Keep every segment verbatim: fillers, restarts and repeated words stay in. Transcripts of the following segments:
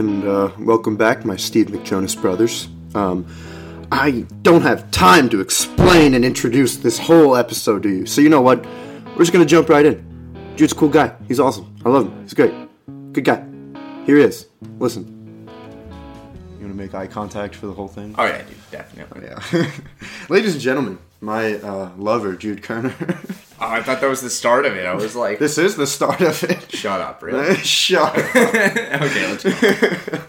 and uh, welcome back, my Steve McJonas brothers. Um, I don't have time to explain and introduce this whole episode to you, so you know what? We're just going to jump right in. Jude's a cool guy. He's awesome. I love him. He's great. Good guy. Here he is. Listen. You want to make eye contact for the whole thing? Oh, yeah, dude. Definitely. Yeah. Ladies and gentlemen, my uh, lover, Jude Kerner. Oh, I thought that was the start of it. I was like... This is the start of it. Shut up, really. Shut up. Okay, let's go.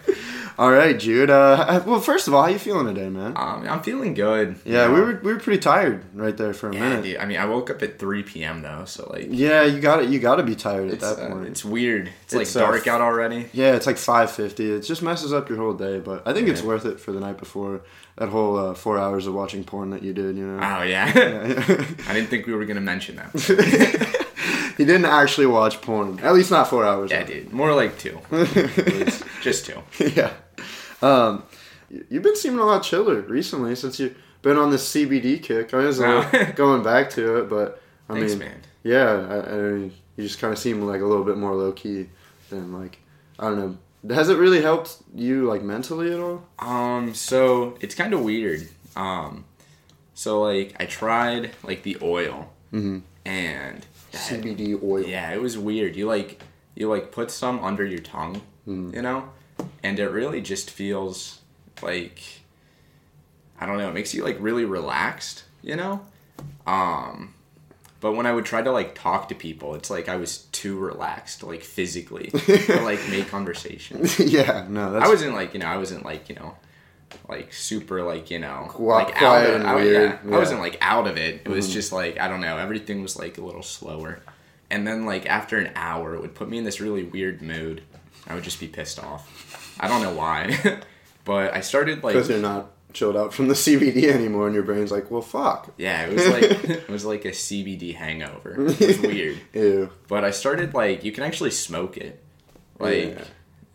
All right, Jude. Uh, well, first of all, how you feeling today, man? Um, I'm feeling good. Yeah, you know? we were we were pretty tired right there for a yeah, minute. Dude, I mean, I woke up at three p.m. though, so like... Yeah, you got you got to be tired at that uh, point. It's weird. It's, it's like uh, dark out already. Yeah, it's like five fifty. It just messes up your whole day, but I think yeah. it's worth it for the night before. That whole uh, four hours of watching porn that you did, you know? Oh, yeah? yeah, yeah. I didn't think we were going to mention that. He didn't actually watch porn. At least not four hours. Yeah, dude. More like two. Just two. Yeah. Um, you've been seeming a lot chiller recently since you've been on this C B D kick. I was like, going back to it, but I Thanks, mean... man. Yeah, I, I mean, you just kind of seem like a little bit more low-key than like, I don't know... Has it really helped you, like, mentally at all? Um, so, it's kind of weird. Um, so, like, I tried, like, the oil. Mm-hmm. And... That, C B D oil. Yeah, it was weird. You, like, you, like, put some under your tongue, mm. you know? And it really just feels, like, I don't know, it makes you, like, really relaxed, you know? Um... But when I would try to, like, talk to people, it's like I was too relaxed, like, physically to, like, make conversation. Yeah, no, that's... I wasn't, like, you know, I wasn't, like, you know, like, super, like, you know... Quiet, like, out of, I, yeah, yeah. I wasn't, like, out of it. It was mm-hmm. just, like, I don't know, everything was, like, a little slower. And then, like, after an hour, it would put me in this really weird mood. I would just be pissed off. I don't know why. But I started, like... Because they're not... chilled out from the C B D anymore, and your brain's like, well, fuck. Yeah, it was like it was like a C B D hangover. It was weird. Ew. But I started, like, you can actually smoke it. Like,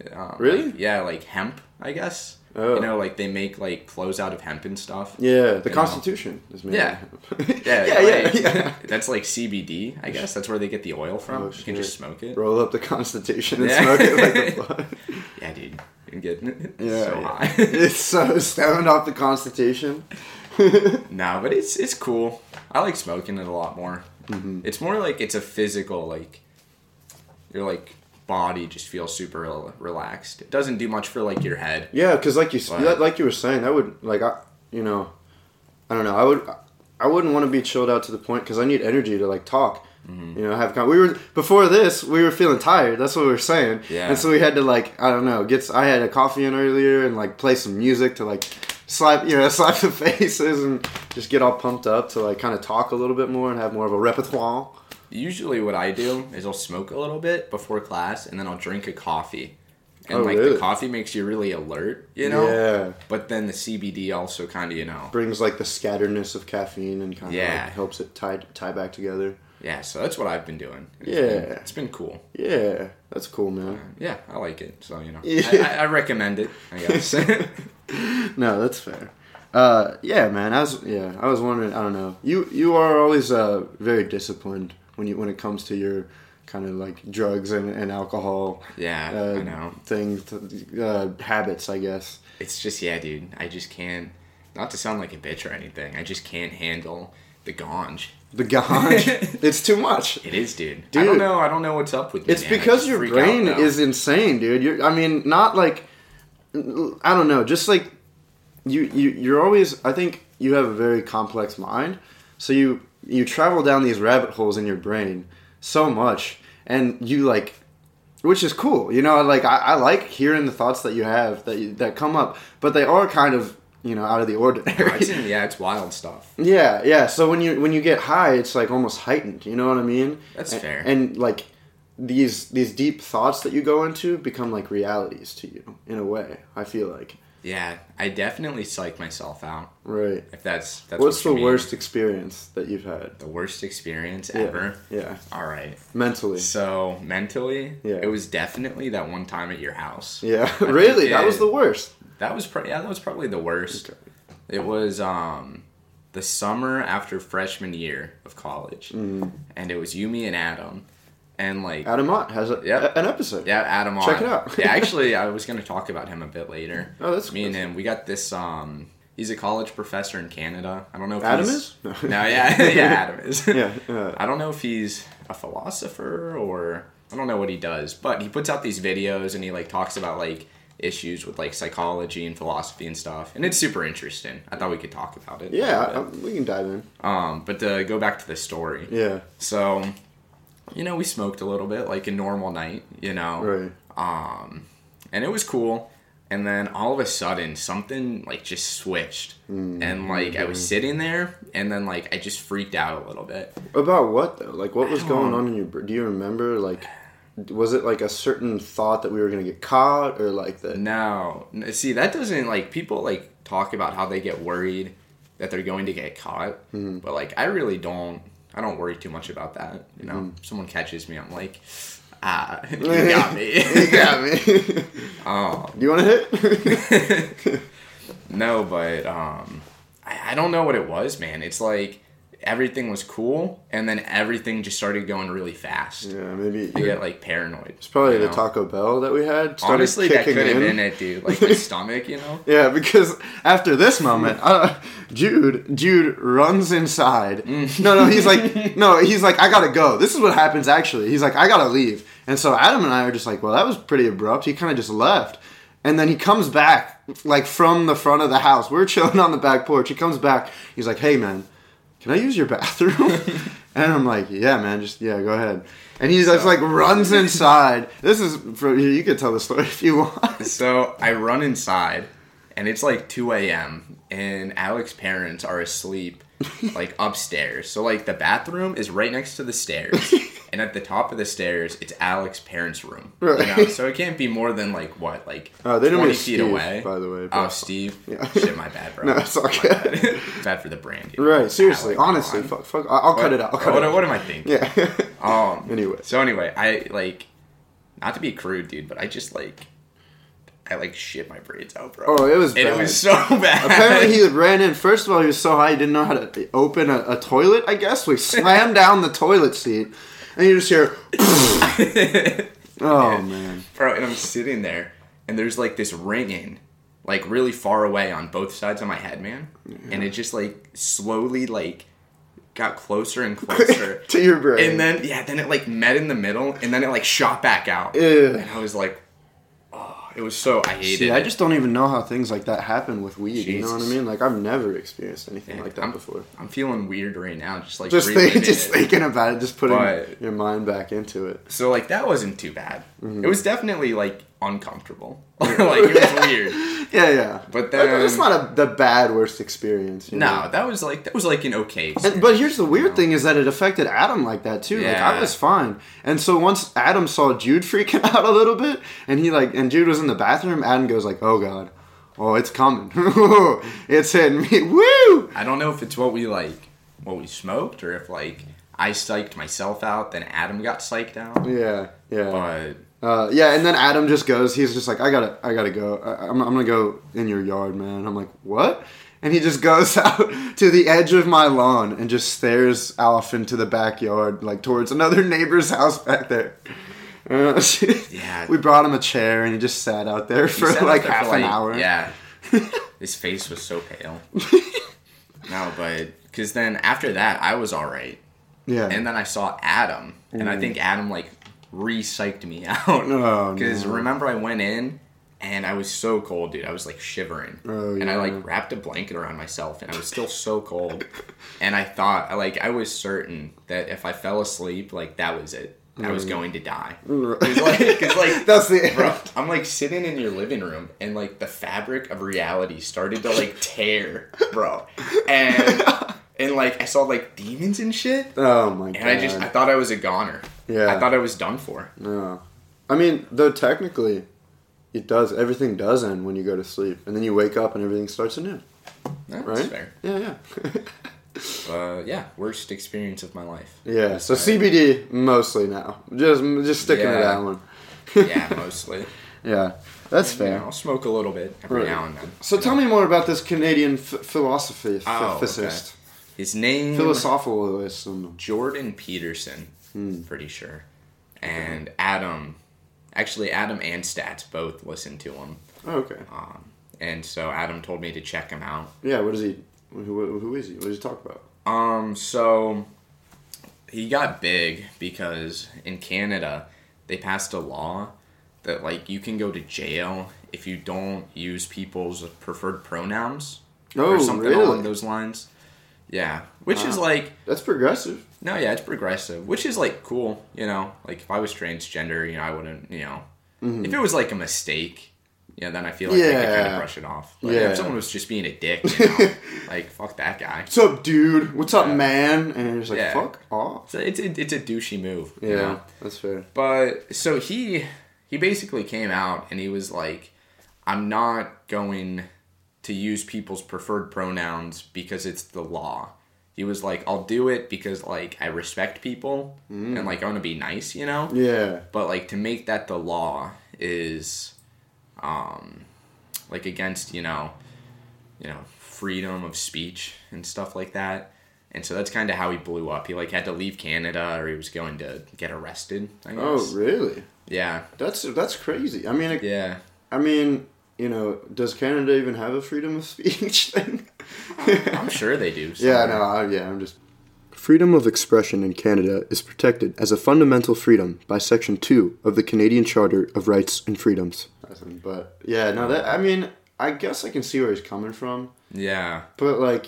yeah. Um, really? Like, yeah, like hemp, I guess. Oh. You know, like, they make, like, clothes out of hemp and stuff. Yeah, the Constitution know. Is made yeah. out of hemp. yeah, yeah, like, yeah, yeah. That's, like, C B D, I guess. That's where they get the oil from. Oh, you can just smoke it. Roll up the Constitution and yeah. smoke it like a plug. Yeah, dude. And get it's yeah, so yeah. high. It's so stoned off the Constitution. No, but it's it's cool. I like smoking it a lot more. Mm-hmm. It's more like it's a physical, like, your, like, body just feels super relaxed. It doesn't do much for, like, your head. Yeah, because like you but, like you were saying, that would, like, I, you know, I don't know, I, would, I wouldn't want to be chilled out to the point because I need energy to, like, talk. Mm-hmm. You know, have con- we were before this. We were feeling tired. That's what we were saying. Yeah. And so we had to, like, I don't know. Get I had a coffee in earlier and, like, play some music to, like, slap you know slap the faces and just get all pumped up to, like, kind of talk a little bit more and have more of a repertoire. Usually, what I do is I'll smoke a little bit before class and then I'll drink a coffee. And, oh, like, really? The coffee makes you really alert, you know? Yeah. But then the C B D also kind of, you know... brings, like, the scatteredness of caffeine and kind of, yeah. like, helps it tie tie back together. Yeah, so that's what I've been doing. It's yeah. Been, it's been cool. Yeah, that's cool, man. Uh, yeah, I like it, so, you know. Yeah. I, I, I recommend it, I guess. No, that's fair. Uh, yeah, man, I was, yeah, I was wondering, I don't know. You you are always uh, very disciplined when you when it comes to your... kind of like drugs and, and alcohol. Yeah, uh, I know. Things, uh, habits, I guess. It's just, yeah, dude. I just can't, not to sound like a bitch or anything, I just can't handle the ganj. The ganj? It's too much. It is, dude. dude. I don't know. I don't know what's up with me. It's man. Because your brain out, is insane, dude. You're, I mean, not like, I don't know, just like, you, you, you're always, I think you have a very complex mind. So you, you travel down these rabbit holes in your brain so much, and you, like, which is cool, you know, like, I, I like hearing the thoughts that you have, that you, that come up, but they are kind of, you know, out of the ordinary. Right. Yeah, it's wild stuff. Yeah, yeah, so when you when you get high, it's, like, almost heightened, you know what I mean? That's and, fair. And, like, these these deep thoughts that you go into become, like, realities to you, in a way, I feel like. Yeah, I definitely psych myself out. Right. If that's that's what's what the mean. Worst experience that you've had? The worst experience yeah. ever. Yeah. All right. Mentally. So mentally, yeah. It was definitely that one time at your house. Yeah. I really? That was the worst. That was probably yeah. That was probably the worst. Okay. It was um, the summer after freshman year of college, mm. and it was you, me, and Adam, And like Adam Ott has a, yep. a, an episode. Yeah, Adam Ott. Check it out. Yeah, actually, I was going to talk about him a bit later. Oh, that's me cool. and him. We got this. Um, he's a college professor in Canada. I don't know if Adam he's, is. No, no yeah, yeah, Adam is. Yeah. Uh, I don't know if he's a philosopher or I don't know what he does, but he puts out these videos and he like talks about like issues with like psychology and philosophy and stuff, and it's super interesting. I thought we could talk about it. Yeah, I, we can dive in. Um, but to go back to the story. Yeah. So. You know, we smoked a little bit, like a normal night, you know? Right. Um, and it was cool. And then all of a sudden, something, like, just switched. Mm-hmm. And, like, I was sitting there, and then, like, I just freaked out a little bit. About what, though? Like, what was going on in your... Do you remember, like... Was it, like, a certain thought that we were going to get caught, or, like, the... No. See, that doesn't, like... People, like, talk about how they get worried that they're going to get caught. Mm-hmm. But, like, I really don't... I don't worry too much about that. You know, mm-hmm. If someone catches me, I'm like, ah, you got me. You got me. um, Do you want to hit? No, but um, I, I don't know what it was, man. It's like everything was cool, and then everything just started going really fast. Yeah, maybe. I get, like, paranoid. It's probably you know? the Taco Bell that we had. Honestly, that could have been it, dude. Like, my stomach, you know? Yeah, because after this moment... Uh, Jude, Jude runs inside. Mm. No, no, he's like, no, he's like, I gotta go. This is what happens actually. He's like, I gotta leave. And so Adam and I are just like, well, that was pretty abrupt. He kind of just left. And then he comes back, like from the front of the house. We're chilling on the back porch. He comes back. He's like, hey man, can I use your bathroom? And I'm like, yeah man, just, yeah, go ahead. And he just so, like runs inside. This is, for, you can tell the story if you want. So I run inside. And it's like two a.m. and Alex's parents are asleep, like upstairs. So like the bathroom is right next to the stairs, and at the top of the stairs, it's Alex's parents' room. Right. You know? So it can't be more than like what, like uh, they twenty feet Steve, away. By the way, bro. Oh Steve, yeah. Shit, my bad, bro. No, it's okay. Bad. Bad for the brand. You know? Right? Seriously, Alex, honestly, fuck, fuck. I'll what, cut it out. I'll cut what, it out. What am I thinking? Yeah. um. Anyway. So anyway, I like, not to be crude, dude, but I just like. I, like, shit my braids out, bro. Oh, it was bad. It was so bad. Apparently, he ran in. First of all, he was so high, he didn't know how to open a, a toilet, I guess. We slammed down the toilet seat, and you just hear... Oh, man. Bro, and I'm sitting there, and there's, like, this ringing, like, really far away on both sides of my head, man. Yeah. And it just, like, slowly, like... got closer and closer to your brain. And then, yeah, then it, like, met in the middle, and then it, like, shot back out. Ew. And I was like... It was so, I hated See, it. I just don't even know how things like that happen with weed, Jesus. You know what I mean? Like, I've never experienced anything yeah, like that I'm, before. I'm feeling weird right now, just like Just, think, just thinking about it, just putting but, your mind back into it. So, like, that wasn't too bad. Mm-hmm. It was definitely, like, uncomfortable. Like, it was weird. Yeah, yeah. But then... It's not a, the bad worst experience. You no, know? that was, like, that was, like, an okay experience. But here's the weird you know? thing is that it affected Adam like that, too. Yeah. Like, I was fine. And so once Adam saw Jude freaking out a little bit, and he, like, and Jude was in the bathroom, Adam goes, like, oh, God. Oh, it's coming. It's hitting me. Woo! I don't know if it's what we, like, what we smoked, or if, like, I psyched myself out, then Adam got psyched out. Yeah, yeah. But... Uh, yeah, and then Adam just goes, he's just like, I gotta, I gotta go. I, I'm, I'm gonna go in your yard, man. I'm like, what? And he just goes out to the edge of my lawn and just stares off into the backyard, like towards another neighbor's house back there. Uh, yeah. We brought him a chair and he just sat out there for like there half for like, an hour. Yeah. His face was so pale. No, but, cause then after that, I was alright. Yeah. And then I saw Adam, and mm. I think Adam like, re-psyched me out. No, because no. Remember I went in and I was so cold, dude. I was like shivering. Oh, yeah. And I like wrapped a blanket around myself and I was still so cold. And I thought, I like, I was certain that if I fell asleep, like that was it. I was going to die. Cause like, cause like that's the end. Bro, I'm like sitting in your living room and like the fabric of reality started to like tear, bro. And and like I saw like demons and shit. Oh my god. And I just I thought I was a goner. Yeah. I thought I was done for. Yeah. I mean, though technically it does everything does end when you go to sleep. And then you wake up and everything starts anew. That's right? Fair. Yeah, yeah. Uh, yeah, worst experience of my life. Yeah, so C B D mostly now. Just just sticking yeah. to that one. Yeah, mostly. Yeah, that's and, fair. You know, I'll smoke a little bit every right. now and then. So tell know. me more about this Canadian f- philosophy oh, physicist. Okay. His name... Philosophical. Jordan Peterson, hmm. pretty sure. and Adam, actually Adam and Stats both listened to him. Oh, okay. Um, and so Adam told me to check him out. Yeah, what is he, who, who is he, what does he talk about? Um, so he got big because in Canada they passed a law that, like, you can go to jail if you don't use people's preferred pronouns. Oh, or something really? Along those lines. Yeah, which wow. is like... That's progressive. No, yeah, it's progressive, which is, like, cool, you know? Like, if I was transgender, you know, I wouldn't, you know... Mm-hmm. If it was, like, a mistake, you know, then I feel like yeah. they could kind of brush it off. Like, yeah. if someone was just being a dick, you know, like, fuck that guy. What's up, dude? What's yeah. up, man? And you're just like, yeah. fuck off. So it's, it's, it's a douchey move, yeah, you know? That's fair. But, so he... He basically came out and he was like, I'm not going to use people's preferred pronouns because it's the law. He was like, I'll do it because, like, I respect people mm. and, like, I want to be nice, you know? Yeah. But, like, to make that the law is, um, like, against, you know, you know, freedom of speech and stuff like that. And so that's kind of how he blew up. He, like, had to leave Canada or he was going to get arrested, I guess. Oh, really? Yeah. That's that's crazy. I mean, it, yeah. I mean, you know, does Canada even have a freedom of speech thing? I'm sure they do. Somewhere. Yeah, no, I, yeah, I'm just... Freedom of expression in Canada is protected as a fundamental freedom by Section two of the Canadian Charter of Rights and Freedoms. But, yeah, no, that, I mean, I guess I can see where he's coming from. Yeah. But, like,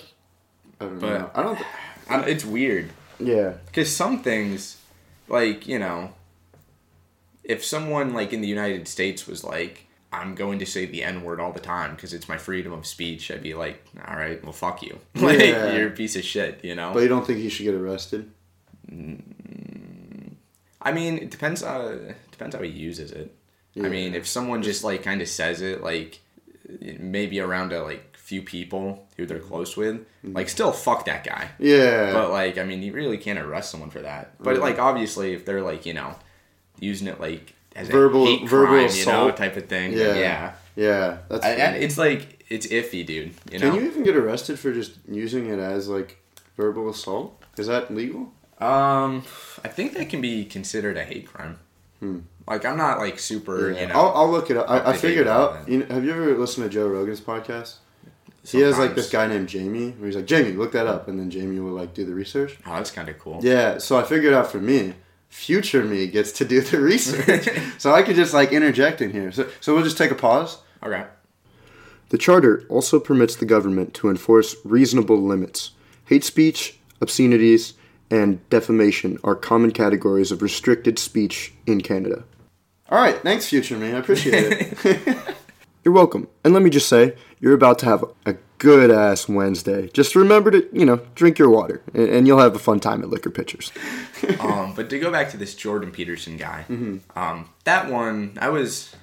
I don't but, know. I don't... Th- I, it's weird. Yeah. Because some things, like, you know... If someone, like, in the United States was like, I'm going to say the N-word all the time because it's my freedom of speech, I'd be like, all right, well, fuck you. Like, yeah. You're a piece of shit, you know? But you don't think he should get arrested? Mm, I mean, it depends, uh, depends how he uses it. Yeah. I mean, if someone just, like, kind of says it, like, maybe around a, like, few people who they're close with, like, still fuck that guy. Yeah. But, like, I mean, you really can't arrest someone for that. But, yeah. like, obviously, if they're, like, you know... using it like as verbal, a hate crime, verbal assault, you know, type of thing. Yeah, yeah, yeah that's I, it's like it's iffy, dude. You know? Can you even get arrested for just using it as like verbal assault? Is that legal? Um, I think that can be considered a hate crime. Hmm. Like I'm not like super. Yeah. You know, I'll, I'll look it up. I, I figured out. You know, have you ever listened to Joe Rogan's podcast? Sometimes. He has like this guy named Jamie, where he's like, Jamie, look that up, and then Jamie will like do the research. Oh, that's kind of cool. Yeah, so I figured out for me. Future me gets to do the research. So I could just like interject in here. So so we'll just take a pause. Okay. The charter also permits the government to enforce reasonable limits. Hate speech, obscenities, and defamation are common categories of restricted speech in Canada. All right. Thanks, future me. I appreciate it. You're welcome. And let me just say, you're about to have a good ass Wednesday. Just remember to, you know, drink your water and, and you'll have a fun time at Liquor Pitchers. um, but to go back to this Jordan Peterson guy, mm-hmm. um, that one, I was,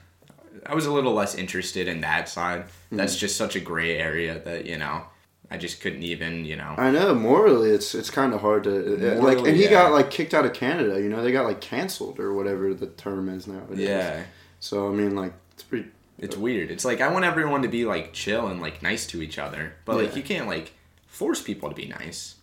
I was a little less interested in that side. Mm-hmm. That's just such a gray area that, you know, I just couldn't even, you know. I know, morally, it's it's kind of hard to, morally, like, and he yeah. got like kicked out of Canada, you know, they got like canceled or whatever the term is nowadays. Yeah. So, I mean, like, it's pretty... It's weird. It's like, I want everyone to be, like, chill and, like, nice to each other. But, yeah. like, you can't, like, force people to be nice.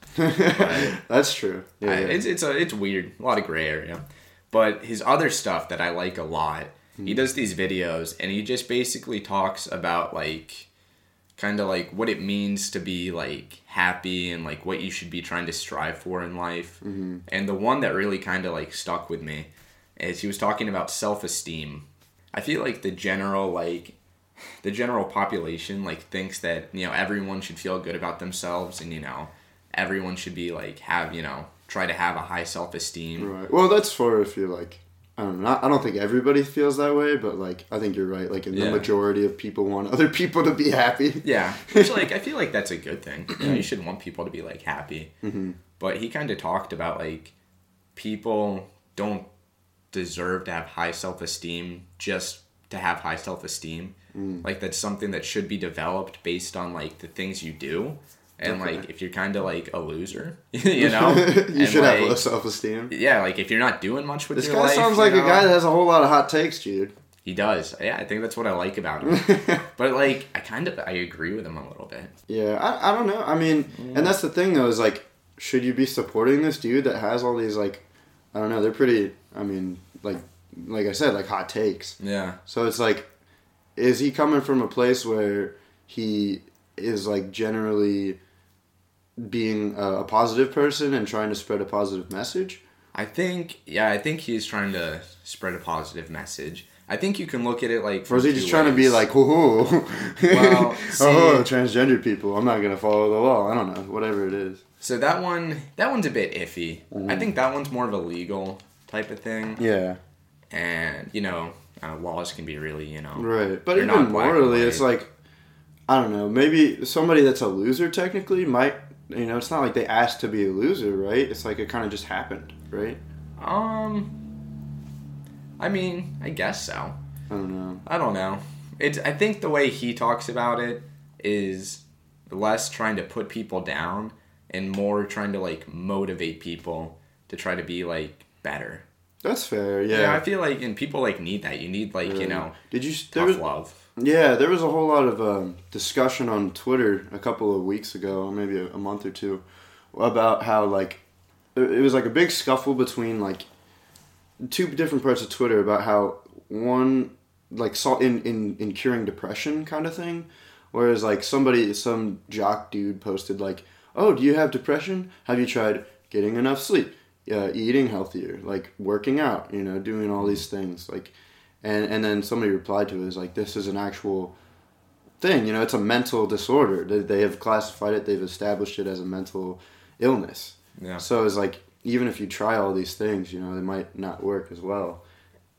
That's true. Yeah, I, yeah. It's it's a, it's weird. A lot of gray area. But his other stuff that I like a lot, mm. he does these videos, and he just basically talks about, like, kind of, like, what it means to be, like, happy and, like, what you should be trying to strive for in life. Mm-hmm. And the one that really kind of, like, stuck with me is he was talking about self-esteem. I feel like the general, like, the general population, like, thinks that, you know, everyone should feel good about themselves and, you know, everyone should be, like, have, you know, try to have a high self-esteem. Right. Well, that's for if you're, like, I don't know, I don't think everybody feels that way, but, like, I think you're right. Like, if yeah. the majority of people want other people to be happy. Yeah. Which, like, I feel like that's a good thing. You know, you should want people to be, like, happy. Mm-hmm. But he kind of talked about, like, people don't deserve to have high self-esteem just to have high self-esteem. Mm. Like, that's something that should be developed based on, like, the things you do. And, okay. like, if you're kind of, like, a loser, you know? you and should like, have low self-esteem. Yeah, like, if you're not doing much with this your life. This guy sounds like you know? a guy that has a whole lot of hot takes, Jude. He does. Yeah, I think that's what I like about him. But, like, I kind of, I agree with him a little bit. Yeah, I, I don't know. I mean, yeah. and that's the thing, though, is, like, should you be supporting this dude that has all these, like, I don't know, they're pretty, I mean, like, like I said, like hot takes. Yeah. So it's like, is he coming from a place where he is like generally being a, a positive person and trying to spread a positive message? I think, yeah, I think he's trying to spread a positive message. I think you can look at it like... Or is he just trying ways. to be like, oh, well, see, oh, transgender people, I'm not going to follow the law. I don't know, whatever it is. So that one, that one's a bit iffy. Mm. I think that one's more of a legal type of thing. Yeah. And, you know, uh, laws can be really, you know... Right. But even morally, it's like, I don't know, maybe somebody that's a loser technically might... You know, it's not like they asked to be a loser, right? It's like it kind of just happened, right? Um... I mean, I guess so. I don't know. I don't know. It's, I think the way he talks about it is less trying to put people down and more trying to, like, motivate people to try to be, like, better. That's fair, yeah. Yeah, I feel like, and people, like, need that. You need, like, really? you know, Did you, there tough was, love. Yeah, there was a whole lot of um, discussion on Twitter a couple of weeks ago, or maybe a, a month or two, about how, like, it was, like, a big scuffle between, like, two different parts of Twitter about how one, like, saw in, in, in curing depression kind of thing, whereas, like, somebody, some jock dude posted, like, oh, do you have depression? Have you tried getting enough sleep, uh, eating healthier, like, working out, you know, doing all these things, like, and, and then somebody replied to it, is like, this is an actual thing, you know, it's a mental disorder. They, they have classified it, they've established it as a mental illness. Yeah. So it's like, even if you try all these things, you know, they might not work as well.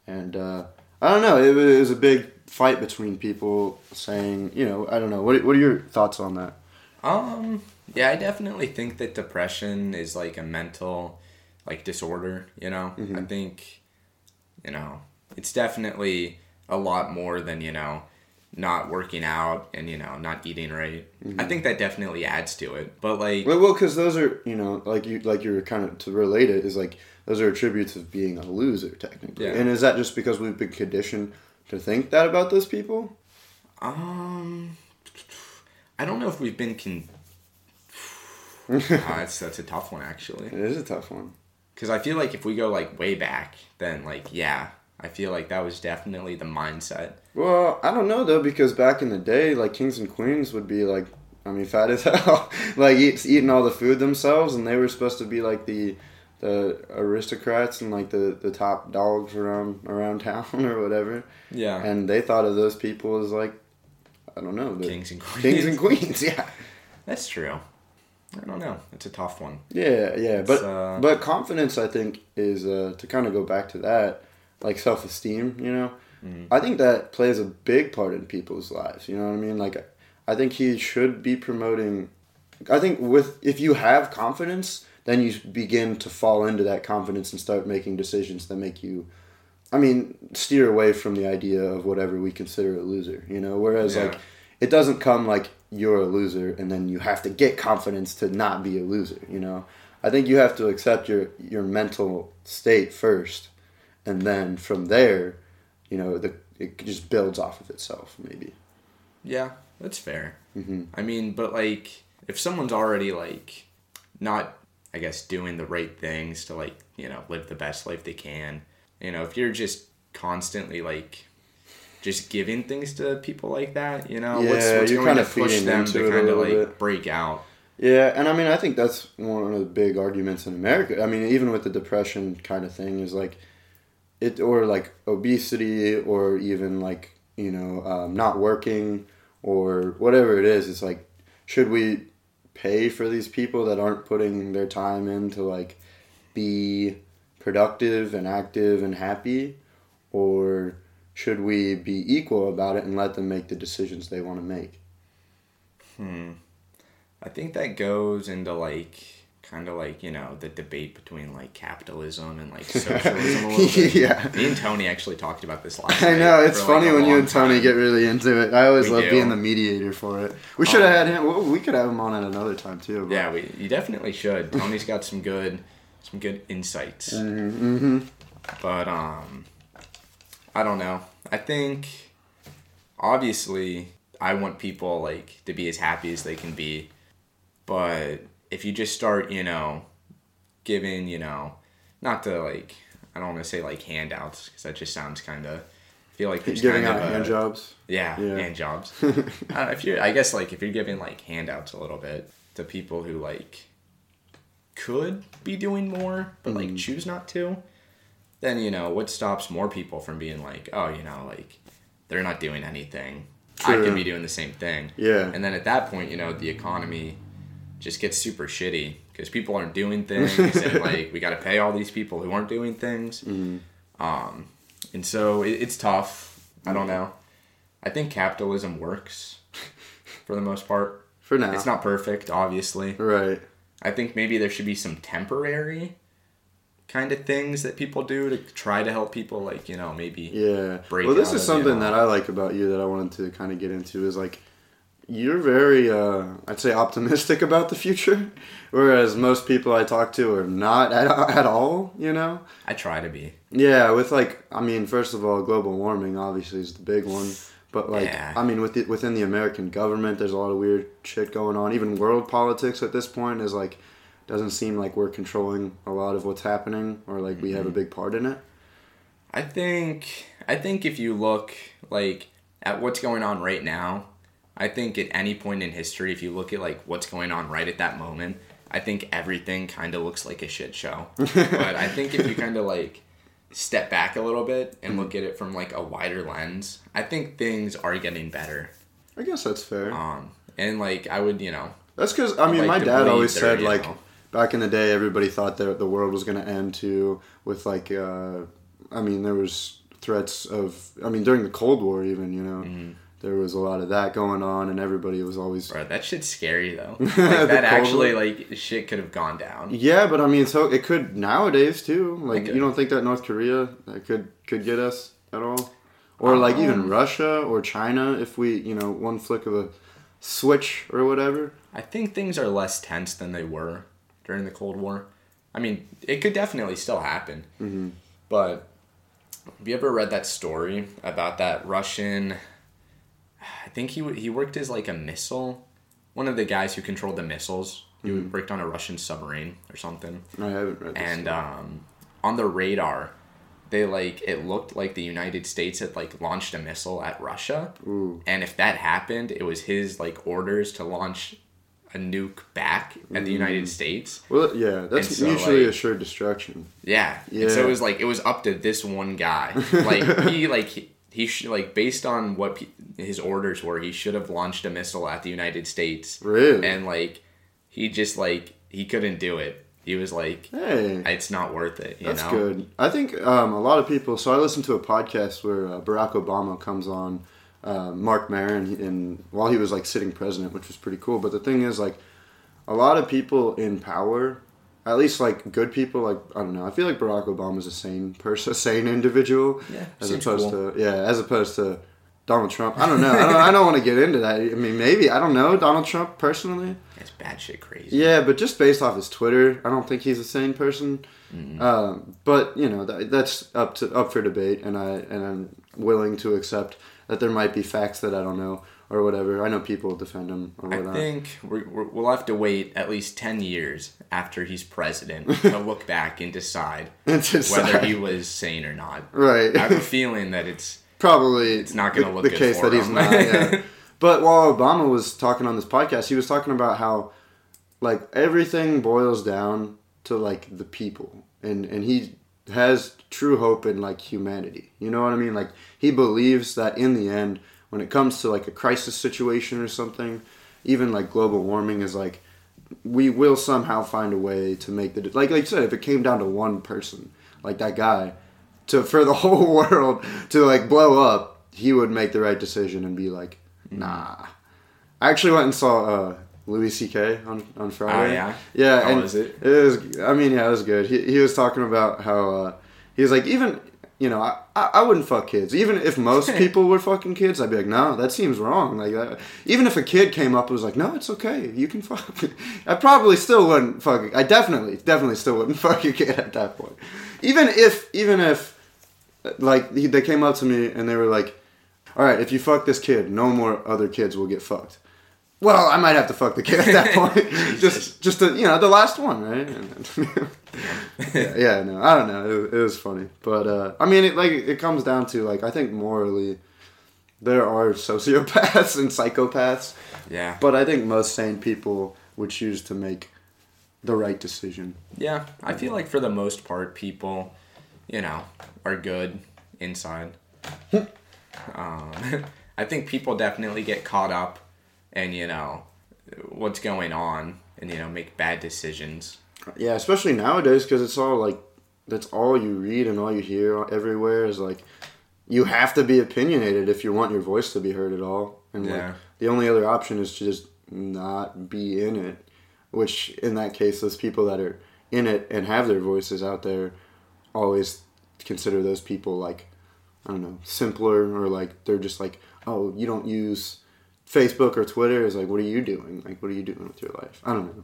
And, uh, I don't know, it was a big fight between people saying, you know, I don't know, what what are your thoughts on that? Um, yeah, I definitely think that depression is, like, a mental, like, disorder, you know? Mm-hmm. I think, you know, it's definitely a lot more than, you know, not working out and, you know, not eating right. Mm-hmm. I think that definitely adds to it. But, like... Well, well, because those are, you know, like you like you're kind of... To relate it is, like, those are attributes of being a loser, technically. Yeah. And is that just because we've been conditioned to think that about those people? Um... I don't know if we've been... Con- uh, that's, that's a tough one, actually. It is a tough one. Because I feel like if we go, like, way back, then, like, yeah... I feel like that was definitely the mindset. Well, I don't know, though, because back in the day, like, kings and queens would be, like, I mean, fat as hell. like, eat, eating all the food themselves, and they were supposed to be, like, the the aristocrats and, like, the, the top dogs around around town or whatever. Yeah. And they thought of those people as, like, I don't know. Kings and queens. Kings and queens, yeah. That's true. I don't know. It's a tough one. Yeah, yeah. It's, but uh... but confidence, I think, is, uh, to kind of go back to that, like, self-esteem, you know? Mm-hmm. I think that plays a big part in people's lives, you know what I mean? Like, I think he should be promoting... I think with if you have confidence, then you begin to fall into that confidence and start making decisions that make you... I mean, steer away from the idea of whatever we consider a loser, you know? Whereas, yeah. like, it doesn't come like you're a loser and then you have to get confidence to not be a loser, you know? I think you have to accept your, your mental state first. And then from there, you know, the it just builds off of itself, maybe. Yeah, that's fair. Mm-hmm. I mean, but, like, if someone's already, like, not, I guess, doing the right things to, like, you know, live the best life they can, you know, if you're just constantly, like, just giving things to people like that, you know, yeah, what's, what's you're going kind to of push them to kind of, like, bit. break out? Yeah, and I mean, I think that's one of the big arguments in America. I mean, even with the depression kind of thing is, like, It, or like obesity or even like, you know, um, not working or whatever it is. It's like, should we pay for these people that aren't putting their time in to like be productive and active and happy? Or should we be equal about it and let them make the decisions they want to make? Hmm. I think that goes into like... kind of like, you know, the debate between, like, capitalism and, like, socialism a little bit. Yeah. Me and Tony actually talked about this last night. I know, it's funny like when you and Tony time. get really into it. I always we love do. being the mediator for it. We um, should have had him. Well, we could have him on at another time, too. But. Yeah, we, you definitely should. Tony's got some good some good insights. Mm-hmm. But, um, I don't know. I think, obviously, I want people, like, to be as happy as they can be. But... if you just start, you know, giving, you know, not to, like, I don't want to say like handouts because that just sounds kind of. I feel like there's giving kind out of hand a, jobs. Yeah, yeah, hand jobs. I don't know, if you, I guess like if you're giving like handouts a little bit to people who like could be doing more but like mm. choose not to, then you know what stops more people from being like, oh, you know, like they're not doing anything. True. I could be doing the same thing. Yeah. And then at that point, you know, the economy just gets super shitty because people aren't doing things, and like we got to pay all these people who aren't doing things. Mm. Um. And so it, it's tough. I don't know. I think capitalism works for the most part. For now. It's not perfect, obviously. Right. I think maybe there should be some temporary kind of things that people do to try to help people, like, you know, maybe yeah. break Well, this is something you know. that I like about you that I wanted to kind of get into is, like, you're very, uh, I'd say, optimistic about the future, whereas most people I talk to are not at, at all, you know? I try to be. Yeah, with, like, I mean, first of all, global warming, obviously, is the big one. But, like, yeah. I mean, with the, within the American government, there's a lot of weird shit going on. Even world politics at this point is, like, doesn't seem like we're controlling a lot of what's happening or, like, we mm-hmm. have a big part in it. I think, I think if you look, like, at what's going on right now, I think at any point in history, if you look at, like, what's going on right at that moment, I think everything kind of looks like a shit show. But I think if you kind of, like, step back a little bit and look at it from, like, a wider lens, I think things are getting better. I guess that's fair. Um, and, like, I would, you know... That's because, I mean, like my dad always said, there, like, know. back in the day, everybody thought that the world was going to end, too, with, like, uh, I mean, there was threats of... I mean, during the Cold War, even, you know... Mm-hmm. There was a lot of that going on, and everybody was always... Bro, that shit's scary, though. Like, that actually, like, shit could have gone down. Yeah, but, I mean, so it could nowadays, too. Like, you don't think that North Korea that could, could get us at all? Or, um, like, even Russia or China, if we, you know, one flick of a switch or whatever? I think things are less tense than they were during the Cold War. I mean, it could definitely still happen. Mm-hmm. But have you ever read that story about that Russian... I think he w- he worked as, like, a missile. One of the guys who controlled the missiles. He mm-hmm. worked on a Russian submarine or something. I haven't read this. And um, on the radar, they, like, it looked like the United States had, like, launched a missile at Russia. Ooh. And if that happened, it was his, like, orders to launch a nuke back at mm-hmm. the United States. Well, yeah, that's so, mutually like, assured destruction. Yeah. yeah. And so it was, like, it was up to this one guy. Like, he, like... He, He should, like, based on what pe- his orders were, he should have launched a missile at the United States. Really? And, like, he just, like, he couldn't do it. He was like, hey, it's not worth it, you that's know? That's good. I think um, a lot of people, so I listened to a podcast where uh, Barack Obama comes on, uh, Mark Maron, and while he was, like, sitting president, which was pretty cool. But the thing is, like, a lot of people in power, at least, like, good people, like, I don't know. I feel like Barack Obama's a sane person, a sane individual. Yeah, as opposed cool. to, yeah, as opposed to Donald Trump. I don't know. I don't, I don't want to get into that. I mean, maybe. I don't know. Donald Trump, personally. That's bad shit crazy. Yeah, but just based off his Twitter, I don't think he's a sane person. Mm-hmm. Um, but, you know, that, that's up to up for debate, and, I, and I'm willing to accept that there might be facts that I don't know or whatever. I know people will defend him or whatnot. I think we're, we're, we'll have to wait at least ten years after he's president to look back and decide, and decide whether he was sane or not. Right. I have a feeling that it's probably it's not going to look the good case for that him. He's not. Yeah. But while Obama was talking on this podcast, he was talking about how, like, everything boils down to, like, the people, and and he has true hope in, like, humanity. You know what I mean? Like, he believes that in the end, when it comes to, like, a crisis situation or something, even, like, global warming is, like, we will somehow find a way to make the... Like, like you said, if it came down to one person, like that guy, to for the whole world to, like, blow up, he would make the right decision and be like, nah. I actually went and saw uh, Louis C K on, on Friday. Oh, yeah? Yeah. How and was it? It was... I mean, yeah, it was good. He, he was talking about how... Uh, he was like, even... You know, I, I wouldn't fuck kids. Even if most people were fucking kids, I'd be like, no, that seems wrong. Like, I, even if a kid came up and was like, no, it's okay, you can fuck. I probably still wouldn't fuck. I definitely, definitely still wouldn't fuck your kid at that point. Even if, even if, like, they came up to me and they were like, all right, if you fuck this kid, no more other kids will get fucked. Well, I might have to fuck the kid at that point. just, just the, you know, the last one, right? yeah, yeah, no, I don't know. It, it was funny, but uh, I mean, it, like, it comes down to, like, I think morally, there are sociopaths and psychopaths. Yeah. But I think most sane people would choose to make the right decision. Yeah, I feel like for the most part, people, you know, are good inside. um, I think people definitely get caught up. And, you know, what's going on and, you know, make bad decisions. Yeah, especially nowadays because it's all, like, that's all you read and all you hear everywhere is, like, you have to be opinionated if you want your voice to be heard at all. And, yeah. like, the only other option is to just not be in it, which, in that case, those people that are in it and have their voices out there always consider those people, like, I don't know, simpler or, like, they're just like, oh, you don't use Facebook or Twitter is like, what are you doing? Like, what are you doing with your life? I don't know.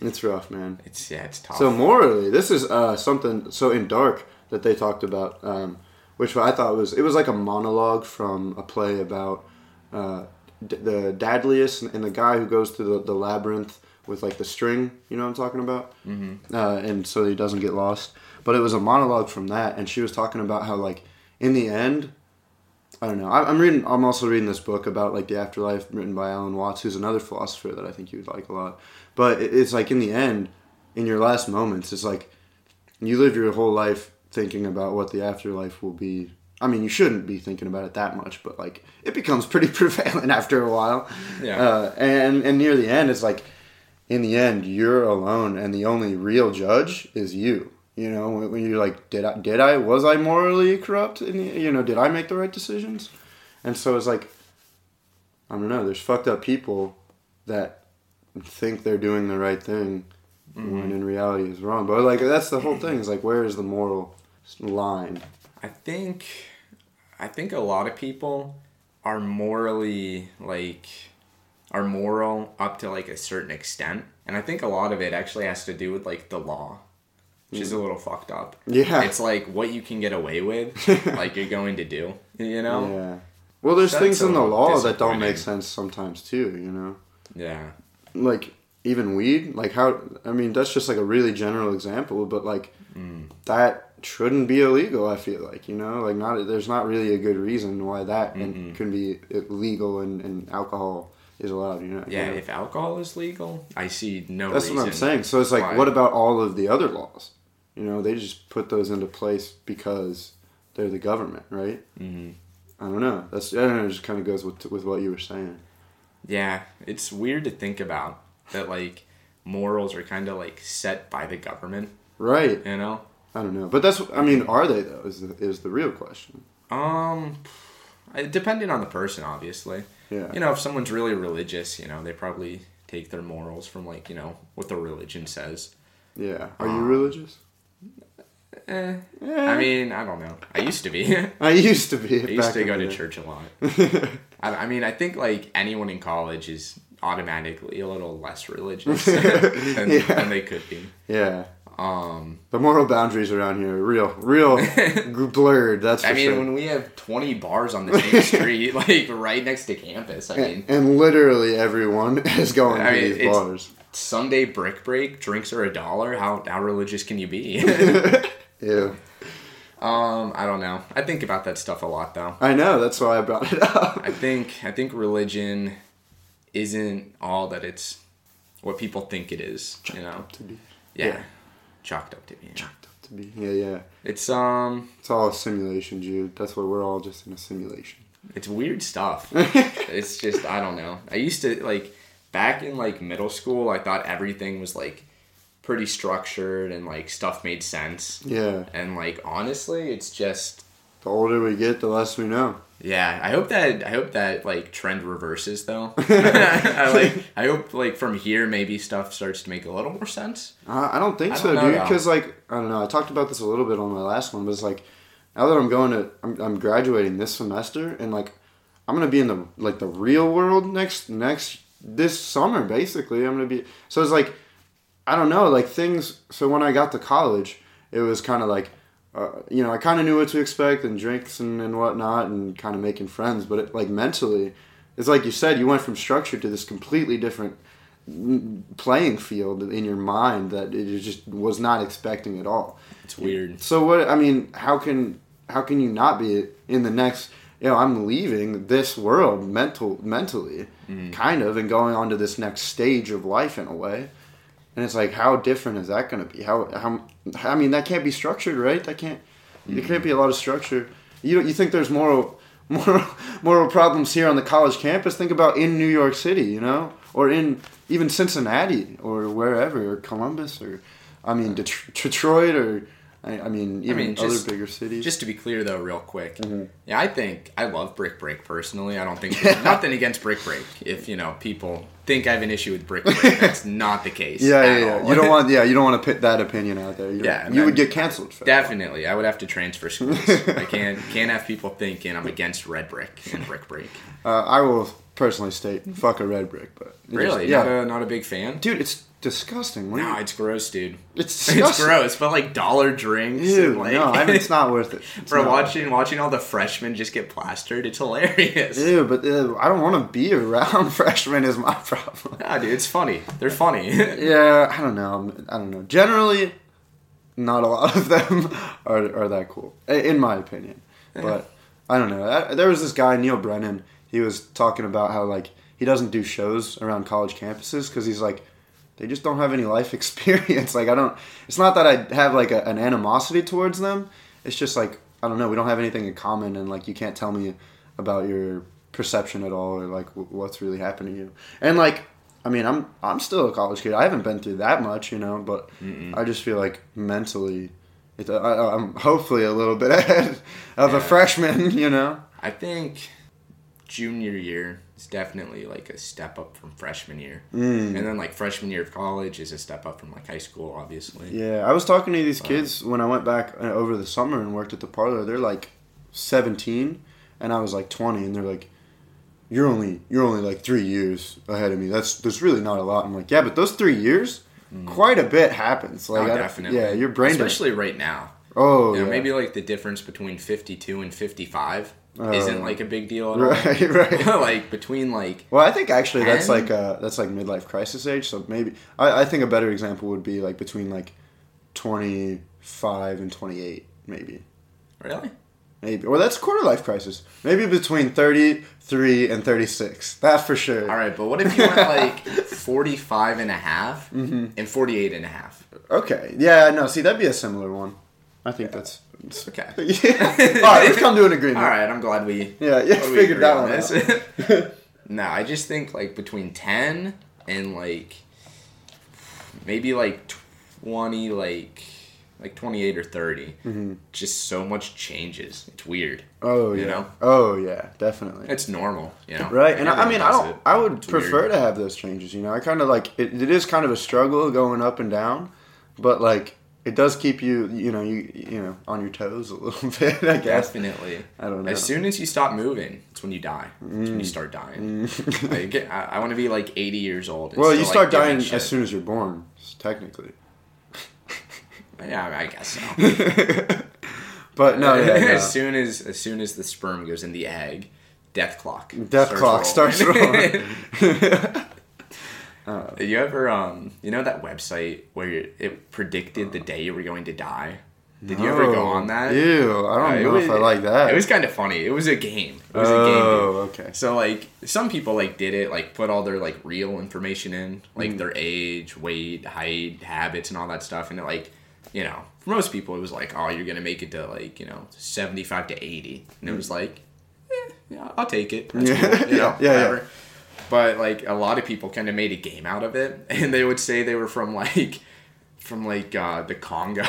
It's rough, man. It's yeah, it's tough. So morally, this is uh, something so in Dark that they talked about, um, which I thought was it was like a monologue from a play about uh, d- the Dadlius and, and the guy who goes through the, the labyrinth with like the string. You know what I'm talking about? Mm-hmm. Uh, and so he doesn't get lost. But it was a monologue from that, and she was talking about how like in the end. I don't know. I'm reading. I'm also reading this book about like the afterlife, written by Alan Watts, who's another philosopher that I think you would like a lot. But it's like in the end, in your last moments, it's like you live your whole life thinking about what the afterlife will be. I mean, you shouldn't be thinking about it that much, but like it becomes pretty prevalent after a while. Yeah. Uh, and and near the end, it's like in the end, you're alone, and the only real judge is you. You know, when you're like, did I, did I, was I morally corrupt? In the, you know, did I make the right decisions? And so it's like, I don't know, there's fucked up people that think they're doing the right thing mm-hmm. when in reality it's wrong. But like, that's the whole thing is like, where is the moral line? I think, I think a lot of people are morally like, are moral up to like a certain extent. And I think a lot of it actually has to do with like the law. Which is a little fucked up. Yeah. It's like what you can get away with, like you're going to do, you know? Yeah. Well, there's That's things in the law that don't make sense sometimes too, you know? Yeah. Like, even weed, like how, I mean, that's just like a really general example, but like mm. that shouldn't be illegal, I feel like, you know? Like not, there's not really a good reason why that mm-hmm. can be illegal and, and alcohol is allowed, you know? Yeah, you know? If alcohol is legal, I see no That's reason. That's what I'm saying. So it's like, why? What about all of the other laws? You know, they just put those into place because they're the government, right? Mm-hmm. I don't know. That's I don't know. It just kind of goes with with what you were saying. Yeah, it's weird to think about that. Like morals are kind of like set by the government, right? You know, I don't know, but that's I mean, are they though? Is the, is the real question? Um, depending on the person, obviously. Yeah. You know, if someone's really religious, you know, they probably take their morals from like you know what the religion says. Yeah. Are um, you religious? Eh. Yeah. I mean, I don't know. I used to be. I used to be. I used to go to church a lot. I, I mean, I think like anyone in college is automatically a little less religious than, yeah. than they could be. Yeah. Um, the moral boundaries around here are real, real blurred. That's. For I mean, sure. When we have twenty bars on the same street, like right next to campus, I and, mean, and literally everyone is going I to mean, these bars. Sunday brick break, drinks are a dollar. How how religious can you be? Yeah. Um, I don't know. I think about that stuff a lot, though. I know. That's why I brought it up. I think I think religion isn't all that it's what people think it is. Chalked you know. Up to be. Yeah. yeah. Chalked up to be. Chalked up to be. Yeah, yeah. It's um. It's all a simulation, Jude. That's what we're all just in a simulation. It's weird stuff. It's just I don't know. I used to like. Back in, like, middle school, I thought everything was, like, pretty structured and, like, stuff made sense. Yeah. And, like, honestly, it's just... The older we get, the less we know. Yeah. I hope that, I hope that like, trend reverses, though. I, like, I hope, like, from here, maybe stuff starts to make a little more sense. Uh, I don't think I don't so, know, dude, because, like, I don't know, I talked about this a little bit on my last one, but it's, like, now that I'm going to... I'm, I'm graduating this semester, and, like, I'm going to be in, the like, the real world next next this summer, basically, I'm going to be... So it's like, I don't know, like things... So when I got to college, it was kind of like, uh, you know, I kind of knew what to expect and drinks and, and whatnot and kind of making friends. But it, like mentally, It's like you said, you went from structure to this completely different playing field in your mind that it just was not expecting at all. It's weird. So what, I mean, how can how can you not be in the next, you know, I'm leaving this world mental mentally, mm. kind of, and going on to this next stage of life in a way. And it's like, how different is that going to be? How, how, I mean, that can't be structured, right? That can't, mm-hmm. There can't be a lot of structure. You you think there's moral, moral, moral problems here on the college campus? Think about in New York City, you know? Or in even Cincinnati or wherever, or Columbus, or, I mean, Det- Detroit, or, I, I mean, even I mean, just, other bigger cities. Just to be clear, though, real quick. Mm-hmm. Yeah, I think, I love Brick Break, personally. I don't think, nothing against Brick Break. If, you know, people... think I have an issue with Brick Break. That's not the case. yeah, yeah, yeah. You don't want. Yeah, you don't want to put that opinion out there. You yeah, you would get canceled. For definitely, that. I would have to transfer schools. I can't can't have people thinking I'm against Red Brick and Brick Break. Uh, I will personally state fuck a Red Brick, but really, just, yeah, not a, not a big fan, dude. It's disgusting. What no, you... it's gross, dude. It's disgusting. It's gross, but like dollar drinks. Ew, and like, no, I mean, it's not worth it. It's for watching it. watching all the freshmen just get plastered, it's hilarious. Ew, but ew, I don't want to be around freshmen is my problem. Nah, dude, it's funny. They're funny. yeah, I don't know. I don't know. Generally, not a lot of them are are that cool, in my opinion. Yeah. But I don't know. There was this guy, Neil Brennan. He was talking about how like he doesn't do shows around college campuses because he's like, they just don't have any life experience. Like, I don't... It's not that I have, like, a, an animosity towards them. It's just, like, I don't know. We don't have anything in common, and, like, you can't tell me about your perception at all or, like, w- what's really happened to you. And, like, I mean, I'm I'm still a college kid. I haven't been through that much, you know, but Mm-mm. I just feel like mentally... It, I, I'm hopefully a little bit ahead of yeah. a freshman, you know? I think junior year... It's definitely like a step up from freshman year. Mm. And then like freshman year of college is a step up from like high school, obviously. Yeah, I was talking to these but. kids when I went back over the summer and worked at the parlor. They're like seventeen and I was like twenty and they're like, you're only you're only like three years ahead of me. That's there's really not a lot. I'm like, yeah, but those three years, mm. quite a bit happens. Like oh, definitely. Yeah, your brain especially doesn't... right now. Oh, you know, yeah. Maybe like the difference between fifty-two and fifty-five. Uh, isn't like a big deal at all. Right, right. like between like. Well, I think actually ten? that's like uh that's like midlife crisis age. So maybe I, I think a better example would be like between like twenty five and twenty eight, maybe. Really? Maybe. Or well, that's quarter life crisis. Maybe between thirty three and thirty six. That for sure. All right, but what if you went like forty five and a half mm-hmm. and forty eight and a half? Okay. Yeah. No. See, that'd be a similar one. I think yeah. that's. It's okay. yeah. All right, we've come to an agreement. All right, I'm glad we yeah, yeah we figured that one out. No, I just think like between ten and like maybe like twenty, like like twenty eight or thirty, mm-hmm. just so much changes. It's weird. Oh yeah. You know? Oh yeah, definitely. It's normal. You know? Right, and Everyone I mean, I don't. It. I would it's prefer weird. to have those changes. You know, I kind of like it. It is kind of a struggle going up and down, but like. It does keep you, you know, you you know, on your toes a little bit, I guess. Definitely. I don't know. As soon as you stop moving, it's when you die. Mm. It's when you start dying. Mm. like, I, I want to be like eighty years old. Well, you start like dying as soon as you're born, technically. yeah, I guess so. but no, yeah, yeah. As soon as as soon as the sperm goes in the egg, death clock. Death clock starts rolling. Uh, you ever, um, you know that website where it predicted the day you were going to die? Did no. you ever go on that? Ew, I don't uh, know was, if I like that. It was kind of funny. It was a game. It was oh, a game. Oh, okay. So, like, some people, like, did it, like, put all their, like, real information in, like, mm. their age, weight, height, habits, and all that stuff, and it, like, you know, for most people, it was like, oh, you're going to make it to, like, you know, seventy-five to eighty, and mm. it was like, eh, yeah, I'll take it. That's yeah. cool. You know, yeah, whatever. Yeah. But, like, a lot of people kind of made a game out of it. And they would say they were from, like, from, like, uh, the Congo.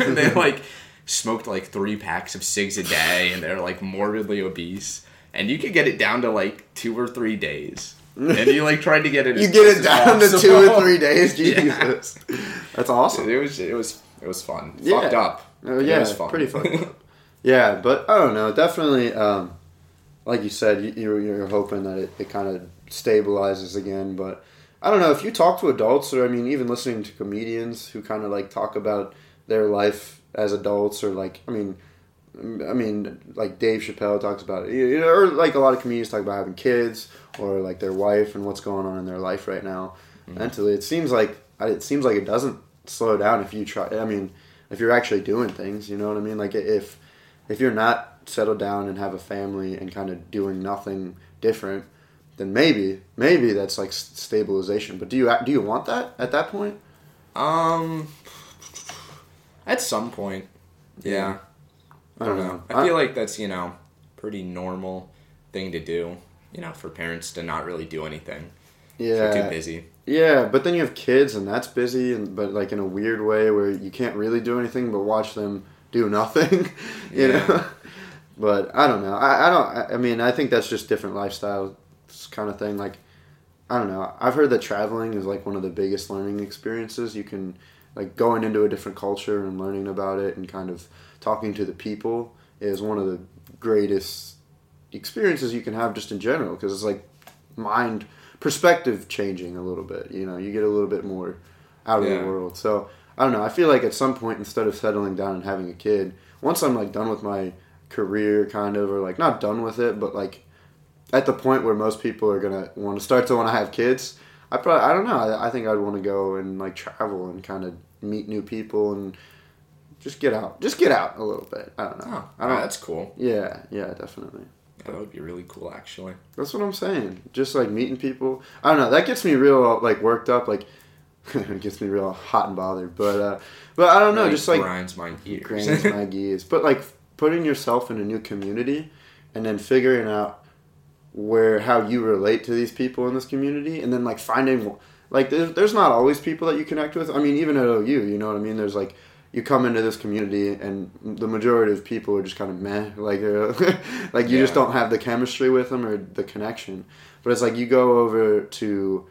and they, like, smoked, like, three packs of cigs a day. And they're, like, morbidly obese. And you could get it down to, like, two or three days. And you, like, tried to get it. you as get it down possible. to two or three days? Jesus. Yeah. That's awesome. It was, it was, it was fun. Yeah. Fucked up. Oh, yeah. It was fun. Pretty fun. yeah, but, I don't know. Definitely, um, like you said, you're, you're hoping that it, it kind of... stabilizes again, but I don't know if you talk to adults or I mean even listening to comedians who kind of like talk about their life as adults or like I mean I mean, like Dave Chappelle talks about it, you know, or like a lot of comedians talk about having kids or like their wife and what's going on in their life right now. Mm-hmm. Mentally, it seems like it seems like it doesn't slow down if you try. I mean, if you're actually doing things, you know what I mean? Like if if you're not settled down and have a family and kind of doing nothing different, then maybe maybe that's like stabilization. But do you do you want that at that point? Um, at some point, yeah. yeah. I don't know. I feel like that's, you know, pretty normal thing to do, you know, for parents to not really do anything. Yeah. They're too busy. Yeah, but then you have kids and that's busy, and but like in a weird way where you can't really do anything but watch them do nothing, you yeah. know? But I don't know. I, I don't, I mean, I think that's just different lifestyle kind of thing. Like, I don't know. I've heard that traveling is like one of the biggest learning experiences. You can, like going into a different culture and learning about it and kind of talking to the people is one of the greatest experiences you can have just in general, because it's like mind perspective changing a little bit, you know, you get a little bit more out of yeah. the world. So I don't know, I feel like at some point, instead of settling down and having a kid, once I'm like done with my career kind of, or like not done with it, but like at the point where most people are going to want to start to want to have kids, I probably, I don't know, I, I think I'd want to go and like travel and kind of meet new people and Just get out. Just get out a little bit. I don't know. Oh, I don't, that's cool. Yeah, yeah, definitely. Yeah, that would be really cool, actually. That's what I'm saying. Just, like, meeting people. I don't know. That gets me real, like, worked up. Like, it gets me real hot and bothered. But, uh, but I don't know. Really just, like, grinds my gears. Grinds my gears. But, like, putting yourself in a new community and then figuring out where, how you relate to these people in this community, and then, like, finding, like, there's, there's not always people that you connect with. I mean, even at O U, you know what I mean? There's, like, you come into this community and the majority of people are just kind of meh, like uh, like you yeah. just don't have the chemistry with them or the connection. But it's like you go over to,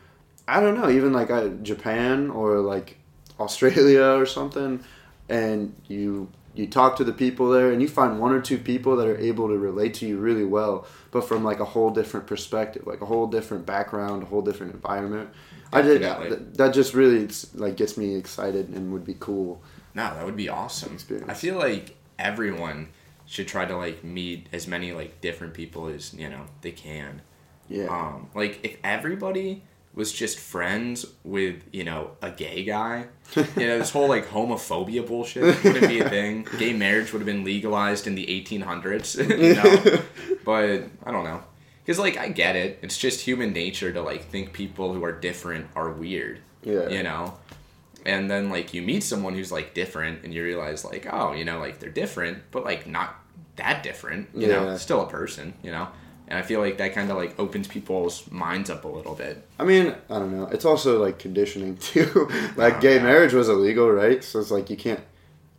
I don't know, even like uh, Japan or like Australia or something, and you you talk to the people there and you find one or two people that are able to relate to you really well, but from like a whole different perspective, like a whole different background, a whole different environment. Definitely. I did th- that just really like gets me excited and would be cool. No, that would be awesome. Experience. I feel like everyone should try to like meet as many like different people as, you know, they can. Yeah. Um, like if everybody was just friends with, you know, a gay guy, you know, this whole like homophobia bullshit wouldn't be a thing. Gay marriage would have been legalized in the eighteen hundreds. You know? But I don't know. Because like I get it. It's just human nature to like think people who are different are weird. Yeah. You know? And then, like, you meet someone who's, like, different, and you realize, like, oh, you know, like, they're different, but, like, not that different, you yeah. know, still a person, you know? And I feel like that kind of, like, opens people's minds up a little bit. I mean, I don't know. It's also, like, conditioning, too. like, oh, gay yeah. marriage was illegal, right? So it's, like, you can't,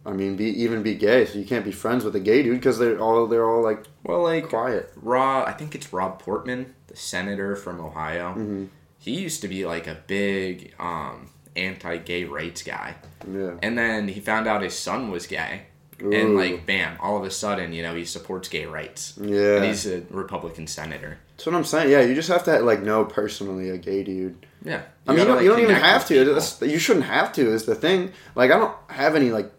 I mean, be even be gay, so you can't be friends with a gay dude because they're all, they're all, like, well, like quiet. Rob, I think it's Rob Portman, the senator from Ohio. Mm-hmm. He used to be, like, a big, um... anti-gay rights guy. Yeah. And then he found out his son was gay. Ooh. And like bam, all of a sudden, you know, he supports gay rights. Yeah. And he's a Republican senator. That's what I'm saying. Yeah, you just have to like know personally a gay dude. Yeah. You I mean, you don't, like, you don't even have to. That's, you shouldn't have to is the thing. Like I don't have any like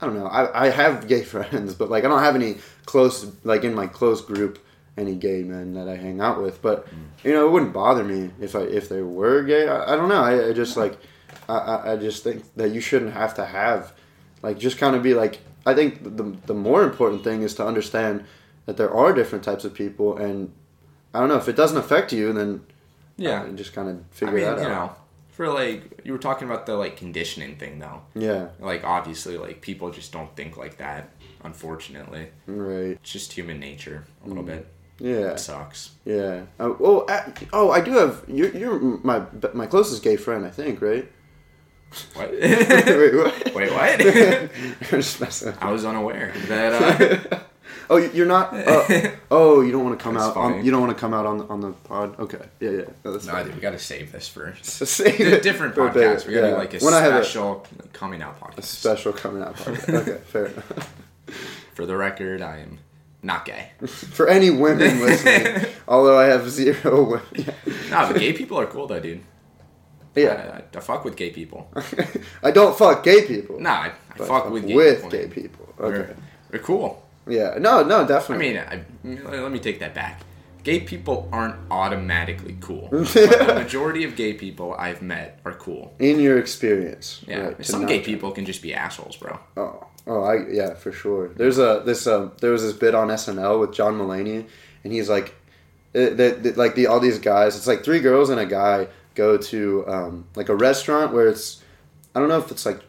I don't know. I I have gay friends, but like I don't have any close like in my close group any gay men that I hang out with, but you know it wouldn't bother me if I if they were gay. I, I don't know. I, I just like I, I just think that you shouldn't have to have like just kind of be like. I think the the more important thing is to understand that there are different types of people, and I don't know if it doesn't affect you, then yeah, uh, just kind of figure I mean, that you out. Know, for like you were talking about the like conditioning thing though. Yeah. Like obviously, like people just don't think like that. Unfortunately, right? It's just human nature a little mm. bit. Yeah. It sucks. Yeah. Uh, oh, I, oh, I do have... You're, you're my my closest gay friend, I think, right? What? Wait, what? Wait, what? Just messing up. I was unaware that... Uh... oh, you're not... Uh, oh, you don't want to come out on, you don't want to come out on the, on the pod? Okay. Yeah, yeah. No, that's no I think we got to save this for... save D- different podcast. We got to yeah. do like a when special a, coming out podcast. A special coming out podcast. Okay, fair enough. For the record, I am... not gay. For any women listening, although I have zero women. Yeah. Nah, but gay people are cool though, dude. Yeah. I, I, I fuck with gay people. I don't fuck gay people. Nah, I, I fuck, fuck with gay with people. With gay people. Okay. We're, we're cool. Yeah. No, no, definitely. I mean, I, let me take that back. Gay people aren't automatically cool. But the majority of gay people I've met are cool. In your experience. Yeah. Right, some gay people can just be assholes, bro. Oh. Oh, I yeah, for sure. There's a this um there was this bit on S N L with John Mulaney, and he's like that like the all these guys, it's like three girls and a guy go to um like a restaurant where it's I don't know if it's like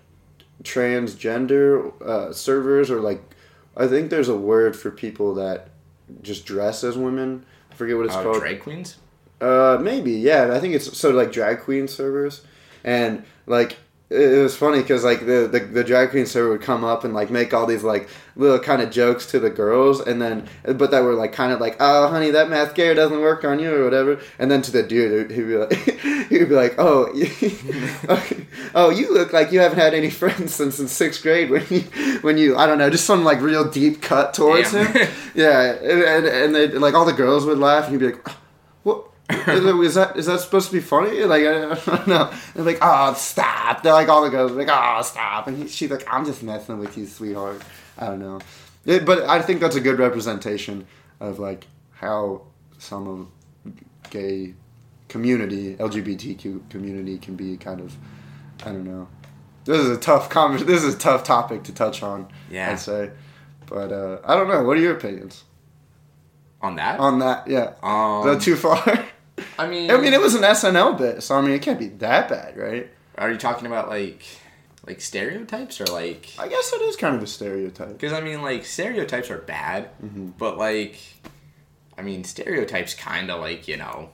transgender uh, servers or like I think there's a word for people that just dress as women. I forget what it's uh, called. Drag queens? Uh maybe. Yeah, I think it's so like drag queen servers and like it was funny because like the, the the drag queen server would come up and like make all these like little kind of jokes to the girls and then but that were like kind of like, oh honey, that mascara doesn't work on you or whatever, and then to the dude he'd be like he'd be like oh oh you look like you haven't had any friends since in sixth grade when you when you I don't know, just some like real deep cut towards Damn. him. Yeah, and and they like all the girls would laugh and he'd be like, what? is that is that supposed to be funny? Like, I don't know. They're like, oh, stop. They're like, all the girls are like, oh, stop. And he, she's like, I'm just messing with you, sweetheart. I don't know. It, but I think that's a good representation of, like, how some of gay community, L G B T Q community can be kind of, I don't know. This is a tough conver- This is a tough topic to touch on, yeah. I'd say. But uh, I don't know. What are your opinions? On that? On that, yeah. Um... Is that too far? I mean, I mean, it was an S N L bit, so I mean, it can't be that bad, right? Are you talking about like, like stereotypes or like? I guess it is kind of a stereotype. Because I mean, like stereotypes are bad, mm-hmm. but like, I mean, stereotypes kind of like you know,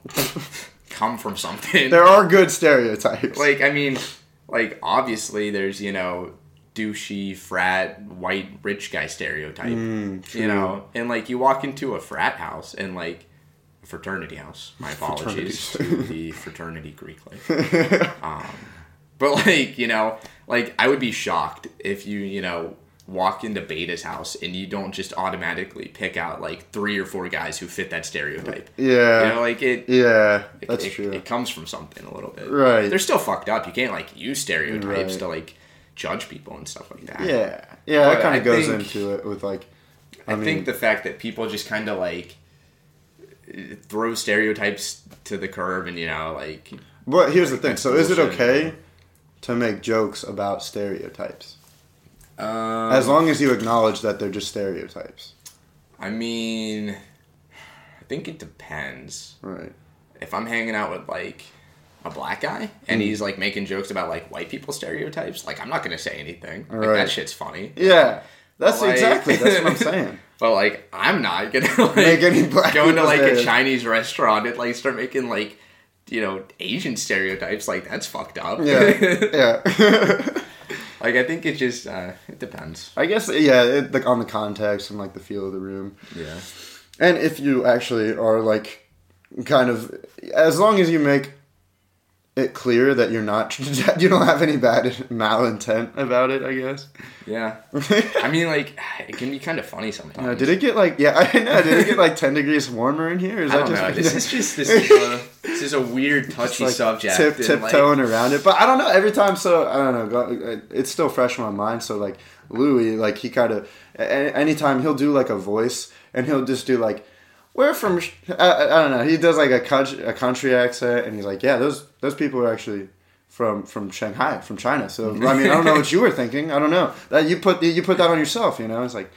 come from something. There are good stereotypes. Like I mean, like obviously there's you know, douchey frat white rich guy stereotype. Mm, you know, and like you walk into a frat house and like. Fraternity house. My apologies to the fraternity Greek life. Um, but like, you know, like I would be shocked if you, you know, walk into Beta's house and you don't just automatically pick out like three or four guys who fit that stereotype. Yeah. You know, like it. Yeah, it, that's it, true. It comes from something a little bit. Right. They're still fucked up. You can't like use stereotypes right. to like judge people and stuff like that. Yeah. Yeah, but that kind of goes think, into it with like. I, I mean, think the fact that people just kind of like. Throw stereotypes to the curb and, you know, like... But here's the thing. So is it okay to make jokes about stereotypes? Um, as long as you acknowledge that they're just stereotypes. I mean, I think it depends. Right. If I'm hanging out with, like, a black guy and he's, like, making jokes about, like, white people stereotypes, like, I'm not going to say anything. Right. Like, that shit's funny. Yeah. That's like, exactly. That's what I'm saying. But, like, I'm not going to, like, Make any black go into, like, a Chinese restaurant and, like, start making, like, you know, Asian stereotypes. Like, that's fucked up. Yeah. Yeah. Like, I think it just, uh, it depends. I guess, yeah, it, like, on the context and, like, the feel of the room. Yeah. And if you actually are, like, kind of, as long as you make it clear that you're not, you don't have any bad malintent about it, I guess. Yeah. I mean, like, it can be kind of funny sometimes. Uh, did it get, like, yeah, I know, did it get, like, ten degrees warmer in here? Is I that don't just know, this is just, this is a, this is a weird, touchy like subject. Tip, tiptoeing like... around it, but I don't know, every time, so, I don't know, it's still fresh in my mind, so, like, Louis, like, he kind of, anytime he'll do, like, a voice, and he'll just do, like, we're from, I, I don't know, he does like a country, a country accent, and he's like, yeah, those those people are actually from, from Shanghai, from China, so, I mean, I don't know what you were thinking, I don't know, that you put you put that on yourself, you know, it's like,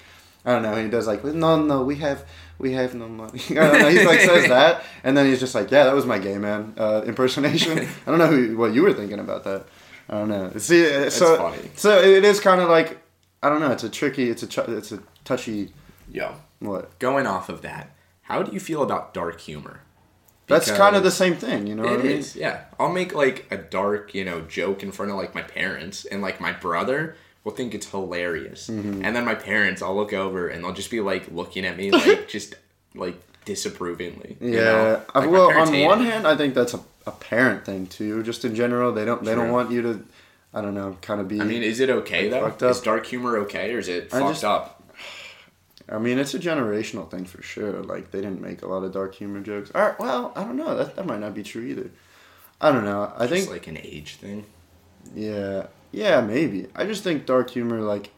I don't know, and he does like, no, no, we have, we have no money, I don't know, he like says that, and then he's just like, yeah, that was my gay man uh, impersonation, I don't know who, what you were thinking about that, I don't know, see, it's so, funny. So it is kind of like, I don't know, it's a tricky, it's a, it's a touchy, yo, what? Going off of that. How do you feel about dark humor? Because that's kind of the same thing, you know what I mean? It is, yeah. I'll make, like, a dark, you know, joke in front of, like, my parents, and, like, my brother will think it's hilarious. Mm-hmm. And then my parents, I'll look over, and they'll just be, like, looking at me, like, just, like, disapprovingly. Yeah. You know? Like, well, on one hand, I think that's a, a parent thing, too. Just in general, they don't, they don't want you to, I don't know, kind of be... I mean, is it okay, like, though? Is dark humor okay, or is it fucked just, up? I mean, it's a generational thing for sure. Like, they didn't make a lot of dark humor jokes. All right, well, I don't know. That that might not be true either. I don't know. I think... It's like an age thing? Yeah. Yeah, maybe. I just think dark humor, like...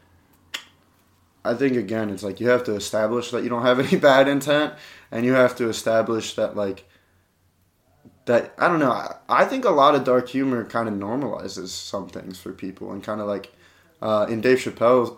I think, again, it's like you have to establish that you don't have any bad intent, and you have to establish that, like, that, I don't know, I, I think a lot of dark humor kind of normalizes some things for people, and kind of like, uh, in Dave Chappelle's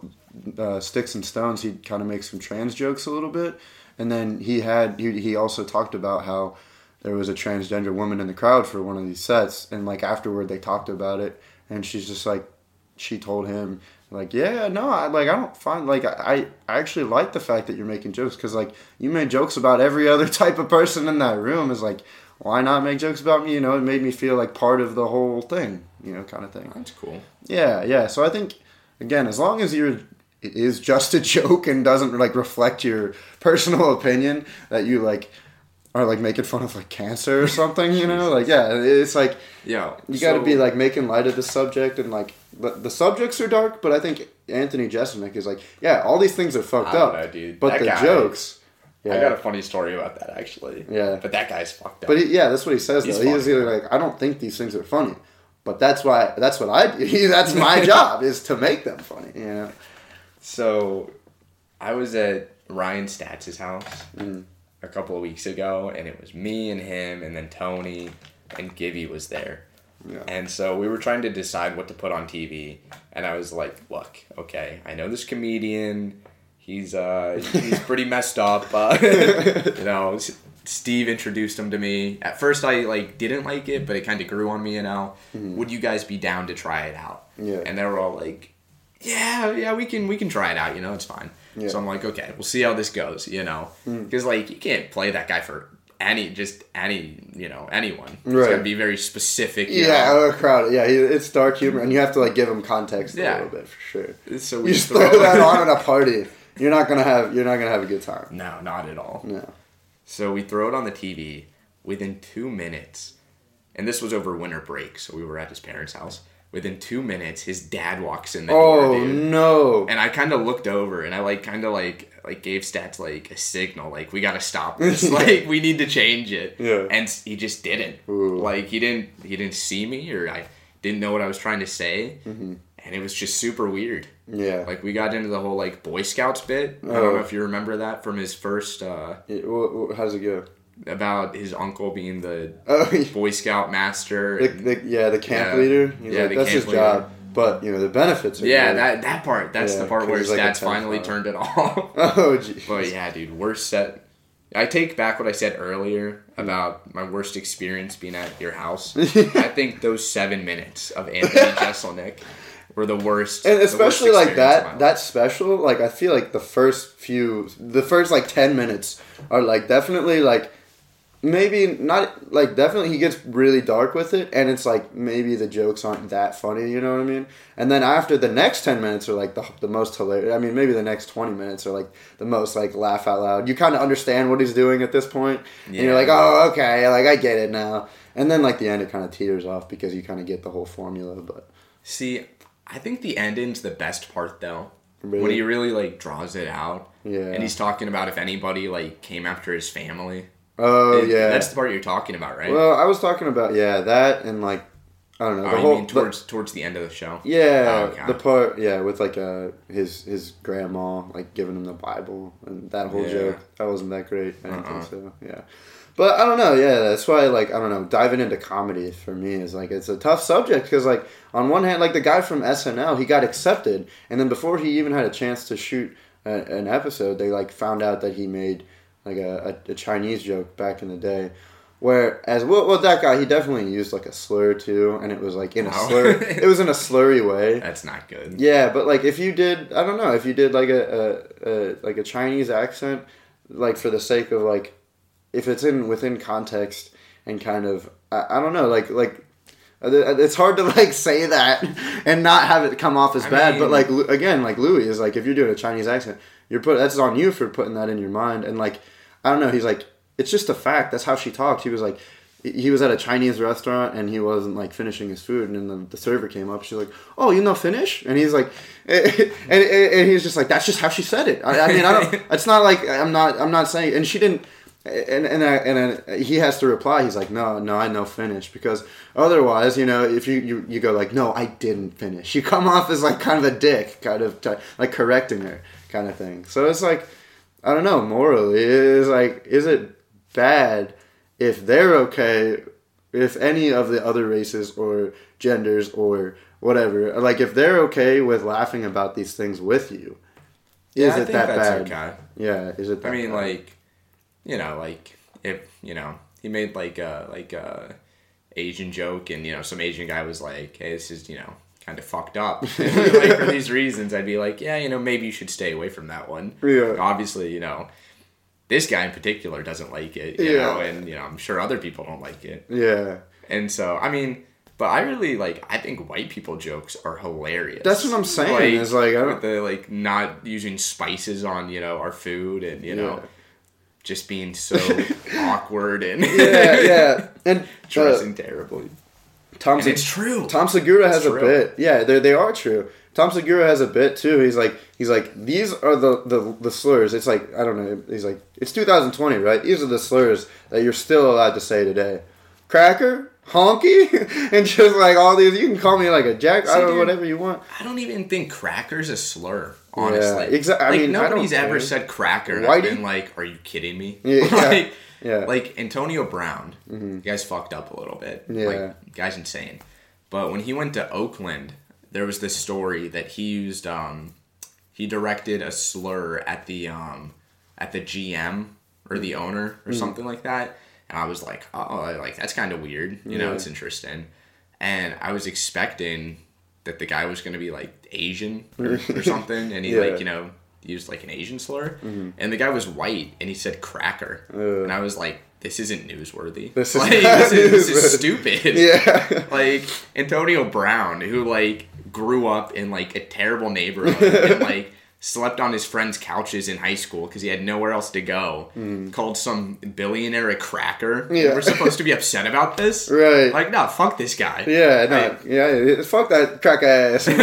uh, Sticks and Stones, he kind of makes some trans jokes a little bit, and then he had, he, he also talked about how there was a transgender woman in the crowd for one of these sets, and, like, afterward they talked about it, and she's just like, she told him, like, yeah, no, I like, I don't find, like, I, I actually like the fact that you're making jokes, because, like, you made jokes about every other type of person in that room. Is like, why not make jokes about me? You know, it made me feel like part of the whole thing, you know, kind of thing. That's cool. Yeah, yeah. So I think, again, as long as you're, it is just a joke and doesn't, like, reflect your personal opinion that you, like, are, like, making fun of, like, cancer or something, you know? Like, yeah, it's like, yeah, you so, gotta be, like, making light of the subject, and, like, but the subjects are dark, but I think Anthony Jeselnik is like, yeah, all these things are fucked I don't up, know, dude. But that the guy, jokes. Yeah. I got a funny story about that, actually. Yeah. But that guy's fucked up. But he, yeah, that's what he says, He's though. Funny. He is either like, I don't think these things are funny, but that's why, that's what I do. That's my job, is to make them funny, you know? So, I was at Ryan Statz's house mm. a couple of weeks ago, and it was me and him, and then Tony, and Gibby was there. Yeah. And so we were trying to decide what to put on T V, and I was like, look, okay, I know this comedian, he's uh, he's pretty messed up, uh, you know, Steve introduced him to me. At first I, like, didn't like it, but it kind of grew on me, you know, mm-hmm. would you guys be down to try it out? Yeah. And they were all like, yeah, yeah, we can we can try it out, you know, it's fine. Yeah. So I'm like, okay, we'll see how this goes, you know, because, mm. like, you can't play that guy for any, just any, you know, anyone. Right. It's got to be very specific. You yeah, know. Crowded. Yeah, it's dark humor, and you have to, like, give them context yeah. a little bit, for sure. So we you just throw, throw that on at a party. You're not gonna have you're not gonna have a good time. No, not at all. No. So we throw it on the T V within two minutes, and this was over winter break, so we were at his parents' house. Within two minutes, his dad walks in the oh, door, dude. No. And I kind of looked over, and I, like, kind of, like, like gave Stats, like, a signal, like, we got to stop this. Like, we need to change it. Yeah. And he just didn't. Ooh. Like, he didn't he didn't see me, or I didn't know what I was trying to say. Mm-hmm. And it was just super weird. Yeah. Like, we got into the whole, like, Boy Scouts bit. Oh. I don't know if you remember that from his first... Uh, it, well, how's it go? About his uncle being the oh, yeah. Boy Scout master. And, the, the, yeah, the camp yeah, leader. He's yeah, like, the that's camp his leader. Job. But, you know, the benefits are Yeah, great. that that part. That's yeah, the part where Stats like finally five. turned it off. Oh, jeez. But, yeah, dude, worst set. I take back what I said earlier about my worst experience being at your house. I think those seven minutes of Anthony Jeselnik were the worst. And especially, worst like, that that special, like, I feel like the first few, the first, like, ten minutes are, like, definitely, like, maybe not, like, definitely he gets really dark with it, and it's like maybe the jokes aren't that funny, you know what I mean? And then after the next ten minutes are like the, the most hilarious. I mean, maybe the next twenty minutes are like the most, like, laugh out loud. You kind of understand what he's doing at this point, yeah. and you're like, oh, okay, like, I get it now. And then, like, the end, it kind of teeters off because you kind of get the whole formula. But see, I think the ending's the best part, though. Really? When he really, like, draws it out. Yeah. And he's talking about if anybody, like, came after his family. Oh, it, yeah. That's the part you're talking about, right? Well, I was talking about, yeah, that and, like, I don't know. The oh, whole, you mean towards, but, towards the end of the show? Yeah. Oh, okay. The part, yeah, with, like, uh, his his grandma, like, giving him the Bible and that whole yeah. joke. That wasn't that great. I didn't uh-uh. think so, yeah. But I don't know, yeah, that's why, like, I don't know, diving into comedy for me is, like, it's a tough subject because, like, on one hand, like, the guy from S N L, he got accepted, and then before he even had a chance to shoot a, an episode, they, like, found out that he made... like a, a, a Chinese joke back in the day, whereas well, well that guy, he definitely used, like, a slur too, and it was, like, in wow. a slur it was in a slurry way. That's not good. Yeah, but, like, if you did, I don't know, if you did, like, a, a, a like a Chinese accent, like, for the sake of, like, if it's in within context and kind of I, I don't know, like like it's hard to, like, say that and not have it come off as I bad mean, but, like, again, like, Louis is like, if you're doing a Chinese accent, you're put that's on you for putting that in your mind. And, like, I don't know, he's like, it's just a fact, that's how she talked. He was like, he was at a Chinese restaurant and he wasn't, like, finishing his food, and then the, the server came up, she's like, oh, you know, finish? And he's like, and, and, and he's just like, that's just how she said it. I, I mean, I don't, it's not like I'm not I'm not saying, and she didn't And and I, and I, he has to reply. He's like, no, no, I know finish, because otherwise, you know, if you, you, you go like, no, I didn't finish, you come off as like kind of a dick, kind of t- like correcting her kind of thing. So it's like, I don't know, morally, is like, is it bad if they're okay, if any of the other races or genders or whatever, like if they're okay with laughing about these things with you, yeah, is I it think that that's bad? Okay. Yeah, is it that bad? I mean, bad? like. You know, like, if, you know, he made, like, a, like, a Asian joke, and, you know, some Asian guy was like, hey, this is, you know, kind of fucked up. Like, for these reasons, I'd be like, yeah, you know, maybe you should stay away from that one. Yeah. Like, obviously, you know, this guy in particular doesn't like it, you yeah. know, and, you know, I'm sure other people don't like it. Yeah. And so, I mean, but I really, like, I think white people jokes are hilarious. That's what I'm saying. Like, it's like, I don't... The, like, not using spices on, you know, our food, and, you yeah. know... just being so awkward and yeah, yeah, and dressing uh, terribly. Tom, and it's true. Tom Segura it's has true. a bit. Yeah, they they are true. Tom Segura has a bit too. He's like he's like these are the, the, the slurs. It's like, I don't know. He's like, it's two thousand twenty, right? These are the slurs that you're still allowed to say today. Cracker, honky, and just like all these. You can call me like a jack. See, I don't dude, know, whatever you want. I don't even think cracker's a slur. Honestly, yeah, exactly. I like, mean, nobody's I don't ever care. said cracker. And I've been like, "Are you kidding me?" Yeah, like, yeah. like Antonio Brown, mm-hmm. you guys fucked up a little bit. Yeah, like, guy's insane. But when he went to Oakland, there was this story that he used. Um, he directed a slur at the um, at the G M or the owner or mm-hmm. something like that, and I was like, "Oh, like that's kind of weird." You yeah. know, it's interesting, and I was expecting that the guy was going to be, like, Asian or, or something, and he, yeah. like, you know, used, like, an Asian slur, mm-hmm. and the guy was white, and he said cracker, uh, and I was like, this isn't newsworthy. This is, like, this is, this is stupid. Yeah. Like, Antonio Brown, who, like, grew up in, like, a terrible neighborhood, and, like, slept on his friends' couches in high school because he had nowhere else to go, mm. called some billionaire a cracker. Yeah. We're supposed to be upset about this? Right. Like, no, fuck this guy. Yeah, no, like, yeah, fuck that crack ass. Like,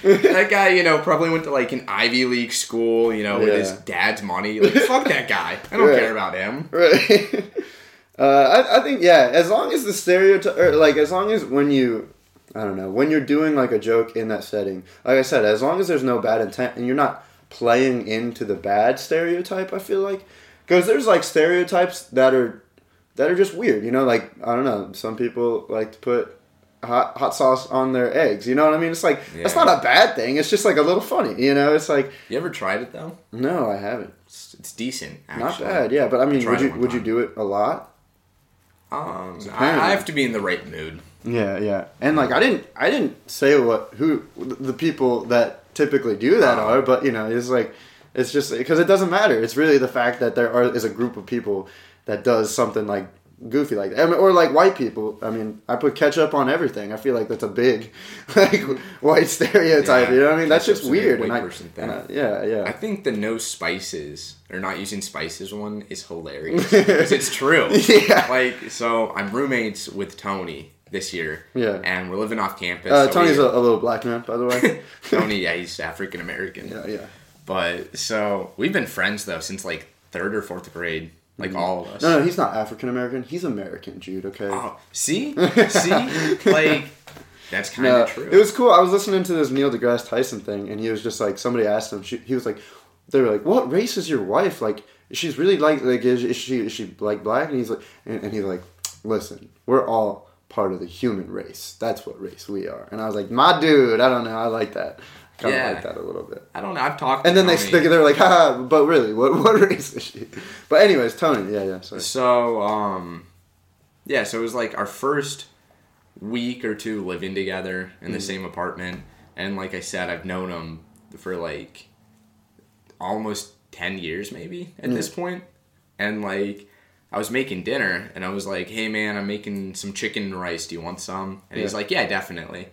that guy, you know, probably went to, like, an Ivy League school, you know, yeah. with his dad's money. Like, fuck that guy. I don't right. care about him. Right. uh, I, I think, yeah, as long as the stereotype, or, like, as long as when you... I don't know, when you're doing, like, a joke in that setting, like I said, as long as there's no bad intent and you're not playing into the bad stereotype, I feel like, because there's, like, stereotypes that are that are just weird, you know, like, I don't know, some people like to put hot hot sauce on their eggs, you know what I mean? It's like, yeah. that's not a bad thing, it's just, like, a little funny, you know, it's like... You ever tried it, though? No, I haven't. It's, it's decent, actually. Not bad, yeah, but, I mean, I would you would you do it a lot? Um, I, I have to be in the right mood. Yeah, yeah, and like I didn't, I didn't say what who the people that typically do that are, but you know, it's like, it's just because it doesn't matter. It's really the fact that there are is a group of people that does something like goofy like that, I mean, or like white people. I mean, I put ketchup on everything. I feel like that's a big like white stereotype. Yeah, you know what I mean? That's just weird. And I, and I, yeah, yeah. I think the no spices or not using spices one is hilarious because it's true. Yeah. Like, so I'm roommates with Tony this year, yeah, and we're living off campus. Uh, so Tony's we, a, a little black man, by the way. Tony, yeah, he's African American. Yeah, yeah. But so we've been friends though since like third or fourth grade, like mm-hmm. all of us. No, no, he's not African American. He's American, Jude. Okay. Oh, see, see, like that's kind of no, true. It was cool. I was listening to this Neil deGrasse Tyson thing, and he was just like, somebody asked him. She, he was like, they were like, "What race is your wife? Like, she's really like, like is, is she is she like black?" And he's like, and, and he's like, "Listen, we're all part of the human race. That's what race we are." And I was like, my dude, I don't know. I like that. I kind of yeah. like that a little bit. I don't know. I've talked to And then Tony. they they're like, haha, but really, what what race is she? But anyways, Tony. Yeah, yeah. Sorry. So, um, yeah, so it was like our first week or two living together in mm-hmm. the same apartment. And like I said, I've known him for like almost ten years maybe at mm-hmm. this point. And like, I was making dinner, and I was like, hey, man, I'm making some chicken and rice. Do you want some? And yeah. he's like, yeah, definitely.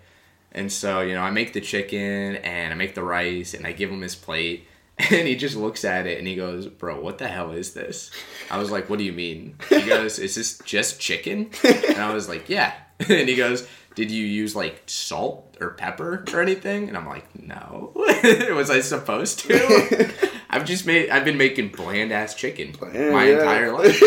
And so, you know, I make the chicken, and I make the rice, and I give him his plate. And he just looks at it, and he goes, bro, what the hell is this? I was like, what do you mean? He goes, is this just chicken? And I was like, yeah. And he goes, did you use, like, salt or pepper or anything? And I'm like, no. Was I supposed to? I've just made, I've been making bland-ass chicken bland, my yeah. entire life.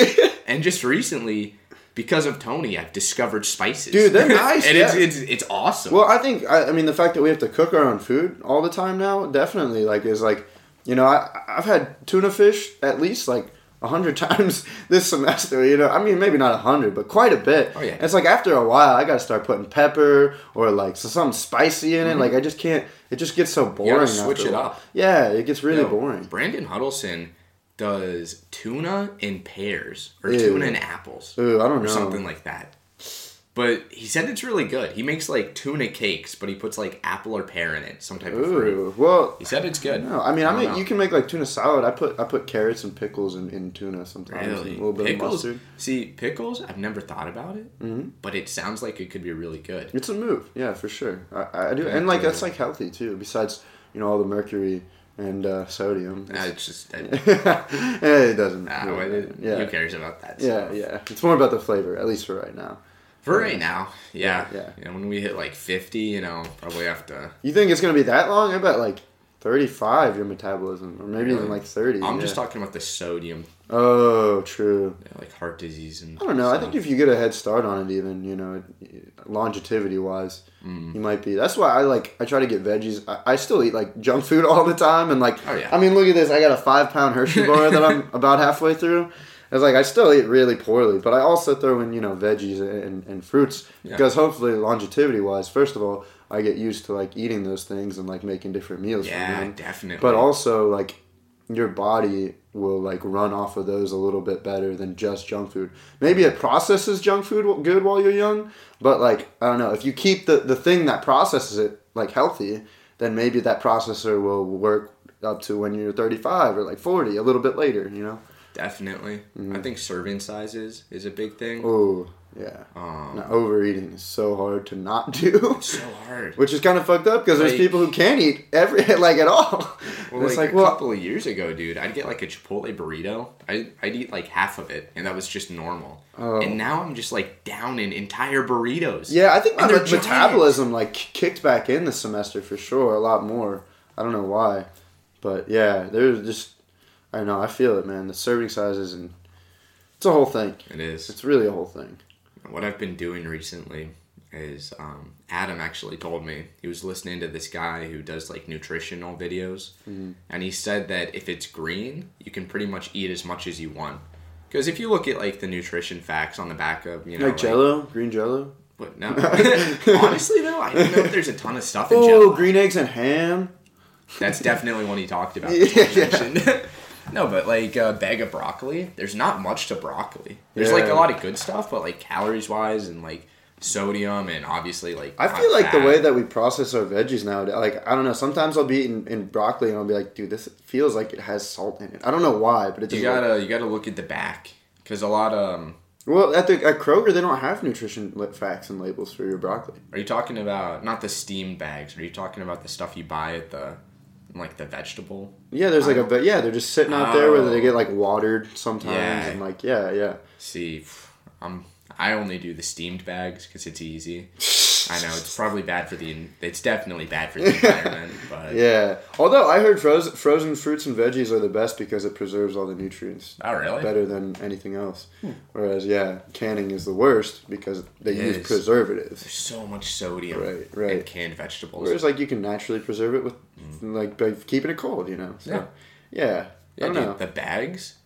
And just recently, because of Tony, I've discovered spices. Dude, they're nice. And yeah. it's, it's it's awesome. Well, I think, I, I mean, the fact that we have to cook our own food all the time now, definitely, like, is, like, you know, I, I've had tuna fish at least, like, a hundred times this semester, you know. I mean, maybe not a hundred, but quite a bit. Oh, yeah. And it's like after a while, I got to start putting pepper or like something spicy in it. Mm-hmm. Like I just can't, it just gets so boring. You gotta switch it up. Yeah, it gets really Yo, boring. Brandon Huddleston does tuna and pears or Ew. tuna and apples. Ooh, I don't know. Or something like that. But he said it's really good. He makes like tuna cakes, but he puts like apple or pear in it, some type Ooh, of fruit. Well, he said it's good. No, I mean, I, I mean, you can make like tuna salad. I put I put carrots and pickles in, in tuna sometimes. Really? A little bit pickles? Of mustard. See, pickles. I've never thought about it, mm-hmm. but it sounds like it could be really good. It's a move, yeah, for sure. I, I do, and like that's like healthy too. Besides, you know, all the mercury and uh, sodium. Nah, it's just I, it doesn't. Nah, no, it, yeah. Who cares about that? Yeah, stuff. yeah. It's more about the flavor, at least for right now. For right now, yeah. yeah, yeah. You know, when we hit like fifty, you know, probably have to. You think it's gonna be that long? I bet like thirty-five, your metabolism, or maybe really? even like thirty. I'm yeah. just talking about the sodium. Oh, true. Yeah, like heart disease and. I don't know. Stuff. I think if you get a head start on it, even you know, longevity wise, mm. you might be. That's why I like. I try to get veggies. I, I still eat like junk food all the time, and like. Oh yeah. I mean, look at this. I got a five-pound Hershey bar that I'm about halfway through. It's like, I still eat really poorly, but I also throw in, you know, veggies and, and fruits yeah. because hopefully longevity-wise, first of all, I get used to, like, eating those things and, like, making different meals. Yeah, for definitely. But also, like, your body will, like, run off of those a little bit better than just junk food. Maybe it processes junk food good while you're young, but, like, I don't know. If you keep the, the thing that processes it, like, healthy, then maybe that processor will work up to when you're thirty-five or, like, forty, a little bit later, you know? Definitely. Mm-hmm. I think serving sizes is a big thing. Oh, yeah. Um, now, overeating is so hard to not do. It's so hard. Which is kind of fucked up because like, there's people who can't eat every like at all. Well, it's like, like a well, couple of years ago, dude, I'd get like a Chipotle burrito. I, I'd eat like half of it and that was just normal. Oh. And now I'm just like down in entire burritos. Yeah, I think my me- metabolism like kicked back in this semester for sure. A lot more. I don't know why. But yeah, there's just... I know, I feel it, man. The serving sizes and... It's a whole thing. It is. It's really a whole thing. What I've been doing recently is... Um, Adam actually told me. He was listening to this guy who does, like, nutritional videos. Mm-hmm. And he said that if it's green, you can pretty much eat as much as you want. Because if you look at, like, the nutrition facts on the back of, you know... Like, like Jell-O? Green Jell-O? But no. Honestly, though, I don't know if there's a ton of stuff in oh, Jell-O. Oh, green eggs and ham? That's definitely what he talked about. Yeah, yeah. No, but like a bag of broccoli, there's not much to broccoli. There's yeah. like a lot of good stuff, but like calories wise and like sodium and obviously like. I feel like fat. The way that we process our veggies nowadays, like I don't know. Sometimes I'll be eating in broccoli and I'll be like, dude, this feels like it has salt in it. I don't know why, but it. You gotta work. You gotta look at the back because a lot of. Um, well, at the at Kroger, they don't have nutrition facts and labels for your broccoli. Are you talking about not the steamed bags? Are you talking about the stuff you buy at the? Like the vegetable. Yeah, there's like a ve- yeah, they're just sitting out oh. there where they get like watered sometimes yeah. and like yeah, yeah. See, I'm I only do the steamed bags because it's easy. I know it's probably bad for the it's definitely bad for the environment, but yeah. Although I heard frozen frozen fruits and veggies are the best because it preserves all the nutrients. Oh, really? Better than anything else. Hmm. Whereas yeah, canning is the worst because they it use is. preservatives. There's so much sodium right, right. in canned vegetables. Whereas like you can naturally preserve it with mm. like by keeping it cold, you know. So, yeah. Yeah. yeah I don't dude, know. The bags.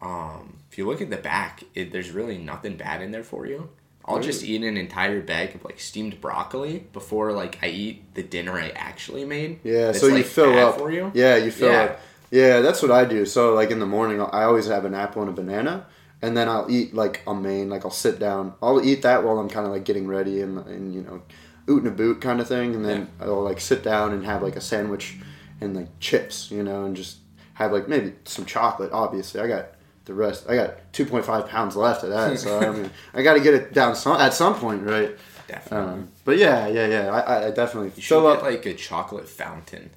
Um, if you look at the back, it, there's really nothing bad in there for you. I'll really? just eat an entire bag of, like, steamed broccoli before, like, I eat the dinner I actually made. Yeah, so you like, fill up. For you. Yeah, you fill yeah. up. Yeah, that's what I do. So, like, in the morning, I always have an apple and a banana, and then I'll eat, like, a main, like, I'll sit down. I'll eat that while I'm kind of, like, getting ready and, and you know, oot and a boot kind of thing, and then yeah. I'll, like, sit down and have, like, a sandwich and, like, chips, you know, and just have, like, maybe some chocolate, obviously. I got... The rest, I got two point five pounds left of that, so I mean, I got to get it down some, at some point, right? Definitely. Um, but yeah, yeah, yeah, I, I definitely you fill up get like a chocolate fountain.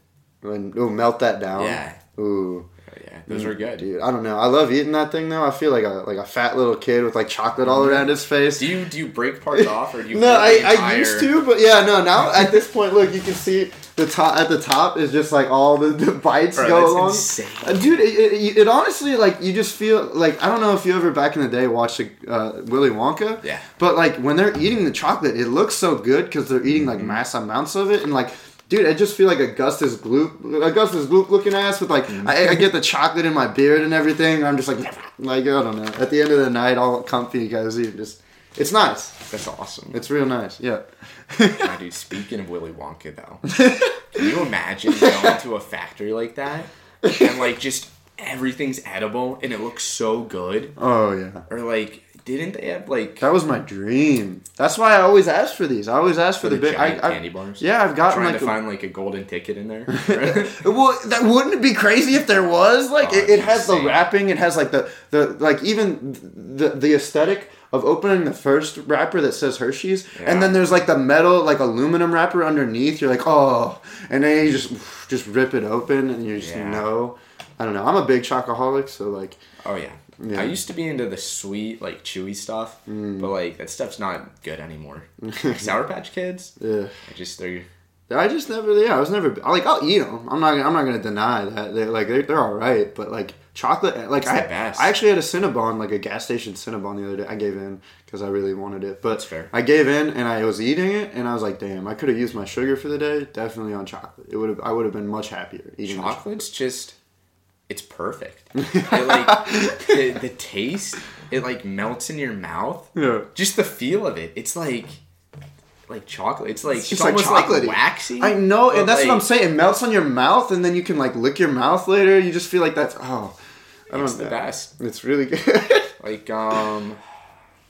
And, ooh, melt that down. Yeah. Ooh. yeah. Those mm, are good. Dude, I don't know. I love eating that thing, though. I feel like a like a fat little kid with, like, chocolate all around his face. Do you do you break parts off, or do you... No, I, I used to, but, yeah, no, now, at this point, look, you can see... The top at the top is just like all the, the bites Bro, go that's along. Insane. Uh, dude, it, it, it honestly, like, you just feel like, I don't know if you ever back in the day watched uh, Willy Wonka. Yeah. But like when they're eating the chocolate, it looks so good because they're eating like mm-hmm. mass amounts of it, and like, dude, I just feel like Augustus Gloop, Augustus Gloop looking ass with like mm-hmm. I, I get the chocolate in my beard and everything. And I'm just like like I don't know. At the end of the night, all comfy guys eat just. It's nice. That's awesome. It's real nice. Yeah. Now, dude, speaking of Willy Wonka, though, can you imagine going to a factory like that and, like, just everything's edible and it looks so good? Oh, yeah. Or, like, didn't they have, like... That was my dream. That's why I always ask for these. I always ask for, for the big... I, I, candy bars? Yeah, I've gotten, Trying like... Trying to a, find, like, a golden ticket in there. Well, that wouldn't it be crazy if there was? Like, oh, it, it has insane. The wrapping. It has, like, the... the like, even the the aesthetic... Of opening the first wrapper that says Hershey's, yeah. and then there's like the metal, like aluminum wrapper underneath. You're like, oh, and then you just just rip it open, and you just yeah. know. I don't know. I'm a big chocoholic, so like. Oh yeah. yeah. I used to be into the sweet, like chewy stuff, mm. but like that stuff's not good anymore. Like, Sour Patch Kids. Yeah. I just they're. I just never. Yeah, I was never. Like I'll eat them. I'm not. I'm not gonna deny that. They're, like they're, they're all right, but like. Chocolate, like I, I actually had a Cinnabon, like a gas station Cinnabon the other day. I gave in because I really wanted it, but that's fair. I gave in and I was eating it and I was like, damn, I could have used my sugar for the day definitely on chocolate. It would have, I would have been much happier eating chocolate's chocolate. Just, it's perfect. It like the, the taste, it like melts in your mouth. Yeah. Just the feel of it. It's like. Like chocolate, it's like it's, it's almost like, like waxy. I know, and that's like, what I'm saying. It melts on your mouth, and then you can like lick your mouth later. You just feel like that's oh, I it's don't know. The best. It's really good. Like um,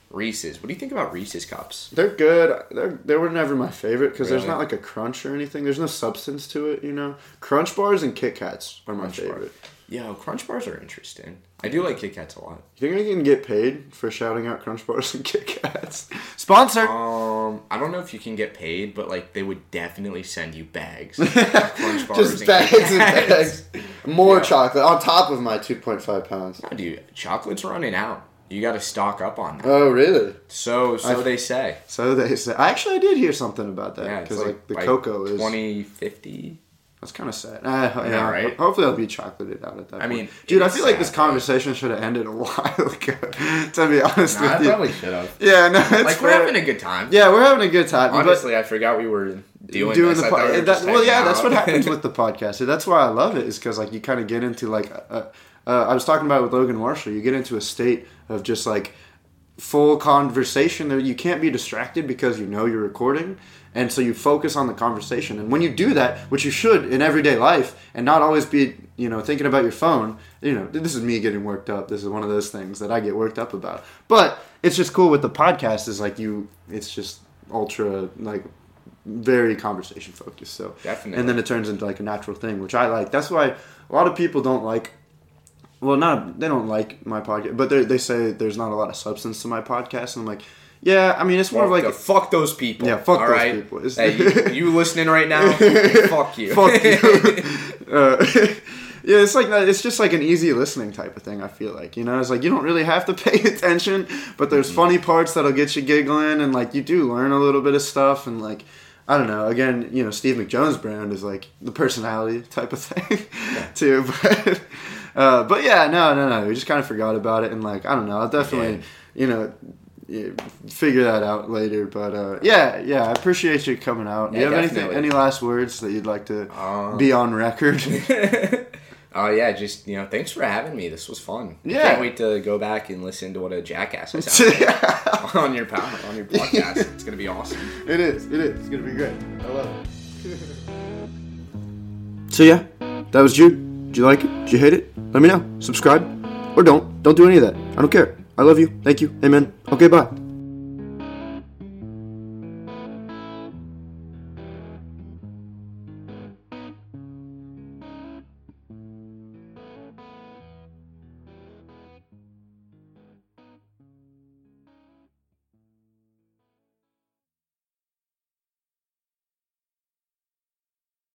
Reese's. What do you think about Reese's cups? They're good. They're they were never my favorite because really? There's not like a crunch or anything. There's no substance to it, you know. Crunch bars and Kit Kats are my crunch favorite. Bar. Yo, Crunch Bars are interesting. I do like Kit Kats a lot. You think I can get paid for shouting out Crunch Bars and Kit Kats? Sponsor! Um, I don't know if you can get paid, but like they would definitely send you bags. Of Crunch Bars Just and bags Kit Kats. and bags. More yeah. chocolate on top of my two point five pounds. No, dude. Chocolate's running out. You got to stock up on that. Oh, really? So so I've, they say. So they say. I actually did hear something about that. Yeah, because like, like the like cocoa is... twenty fifty That's kind of sad. Uh, yeah, yeah, right? Hopefully I'll be chocolated out at that I point. Mean, dude, I feel sad, like this conversation should have ended a while ago, to be honest nah, with I you. I probably should have. Yeah, no, it's Like, fair. We're having a good time. Yeah, we're having a good time. Honestly, but I forgot we were doing, doing this. The po- we that, well, yeah, out. That's what happens with the podcast. That's why I love it, is because, like, you kind of get into, like, a, a, uh, I was talking about it with Logan Marshall, you get into a state of just, like, full conversation that you can't be distracted because you know you're recording. And so you focus on the conversation. And when you do that, which you should in everyday life, and not always be, you know, thinking about your phone, you know, this is me getting worked up. This is one of those things that I get worked up about. But it's just cool with the podcast is like you, it's just ultra, like, very conversation focused. So definitely. And then it turns into like a natural thing, which I like. That's why a lot of people don't like, well, not, they don't like my podcast, but they say there's not a lot of substance to my podcast. And I'm like, yeah, I mean, it's more fuck of like... The, fuck those people. Yeah, fuck all those right? people. Hey, you, you listening right now, fuck you. Fuck you. uh, yeah, it's like it's just like an easy listening type of thing, I feel like. You know, it's like you don't really have to pay attention, but there's mm-hmm. funny parts that'll get you giggling, and like you do learn a little bit of stuff, and like... I don't know. Again, you know, Steve McJones brand is like the personality type of thing, yeah. too. But, uh, but yeah, no, no, no. We just kind of forgot about it, and like, I don't know. I'll definitely, yeah. you know... Yeah, figure that out later, but uh, yeah, yeah, I appreciate you coming out. Do yeah, you have definitely. anything, any last words that you'd like to um, be on record? Oh uh, yeah, just you know, thanks for having me. This was fun. Yeah, I can't wait to go back and listen to what a jackass I sound like on your power, on your podcast. It's gonna be awesome. It is. It is. It's gonna be great. I love it. So yeah, that was Jude. Did you like it? Did you hate it? Let me know. Subscribe or don't. Don't do any of that. I don't care. I love you. Thank you. Amen. Okay, bye.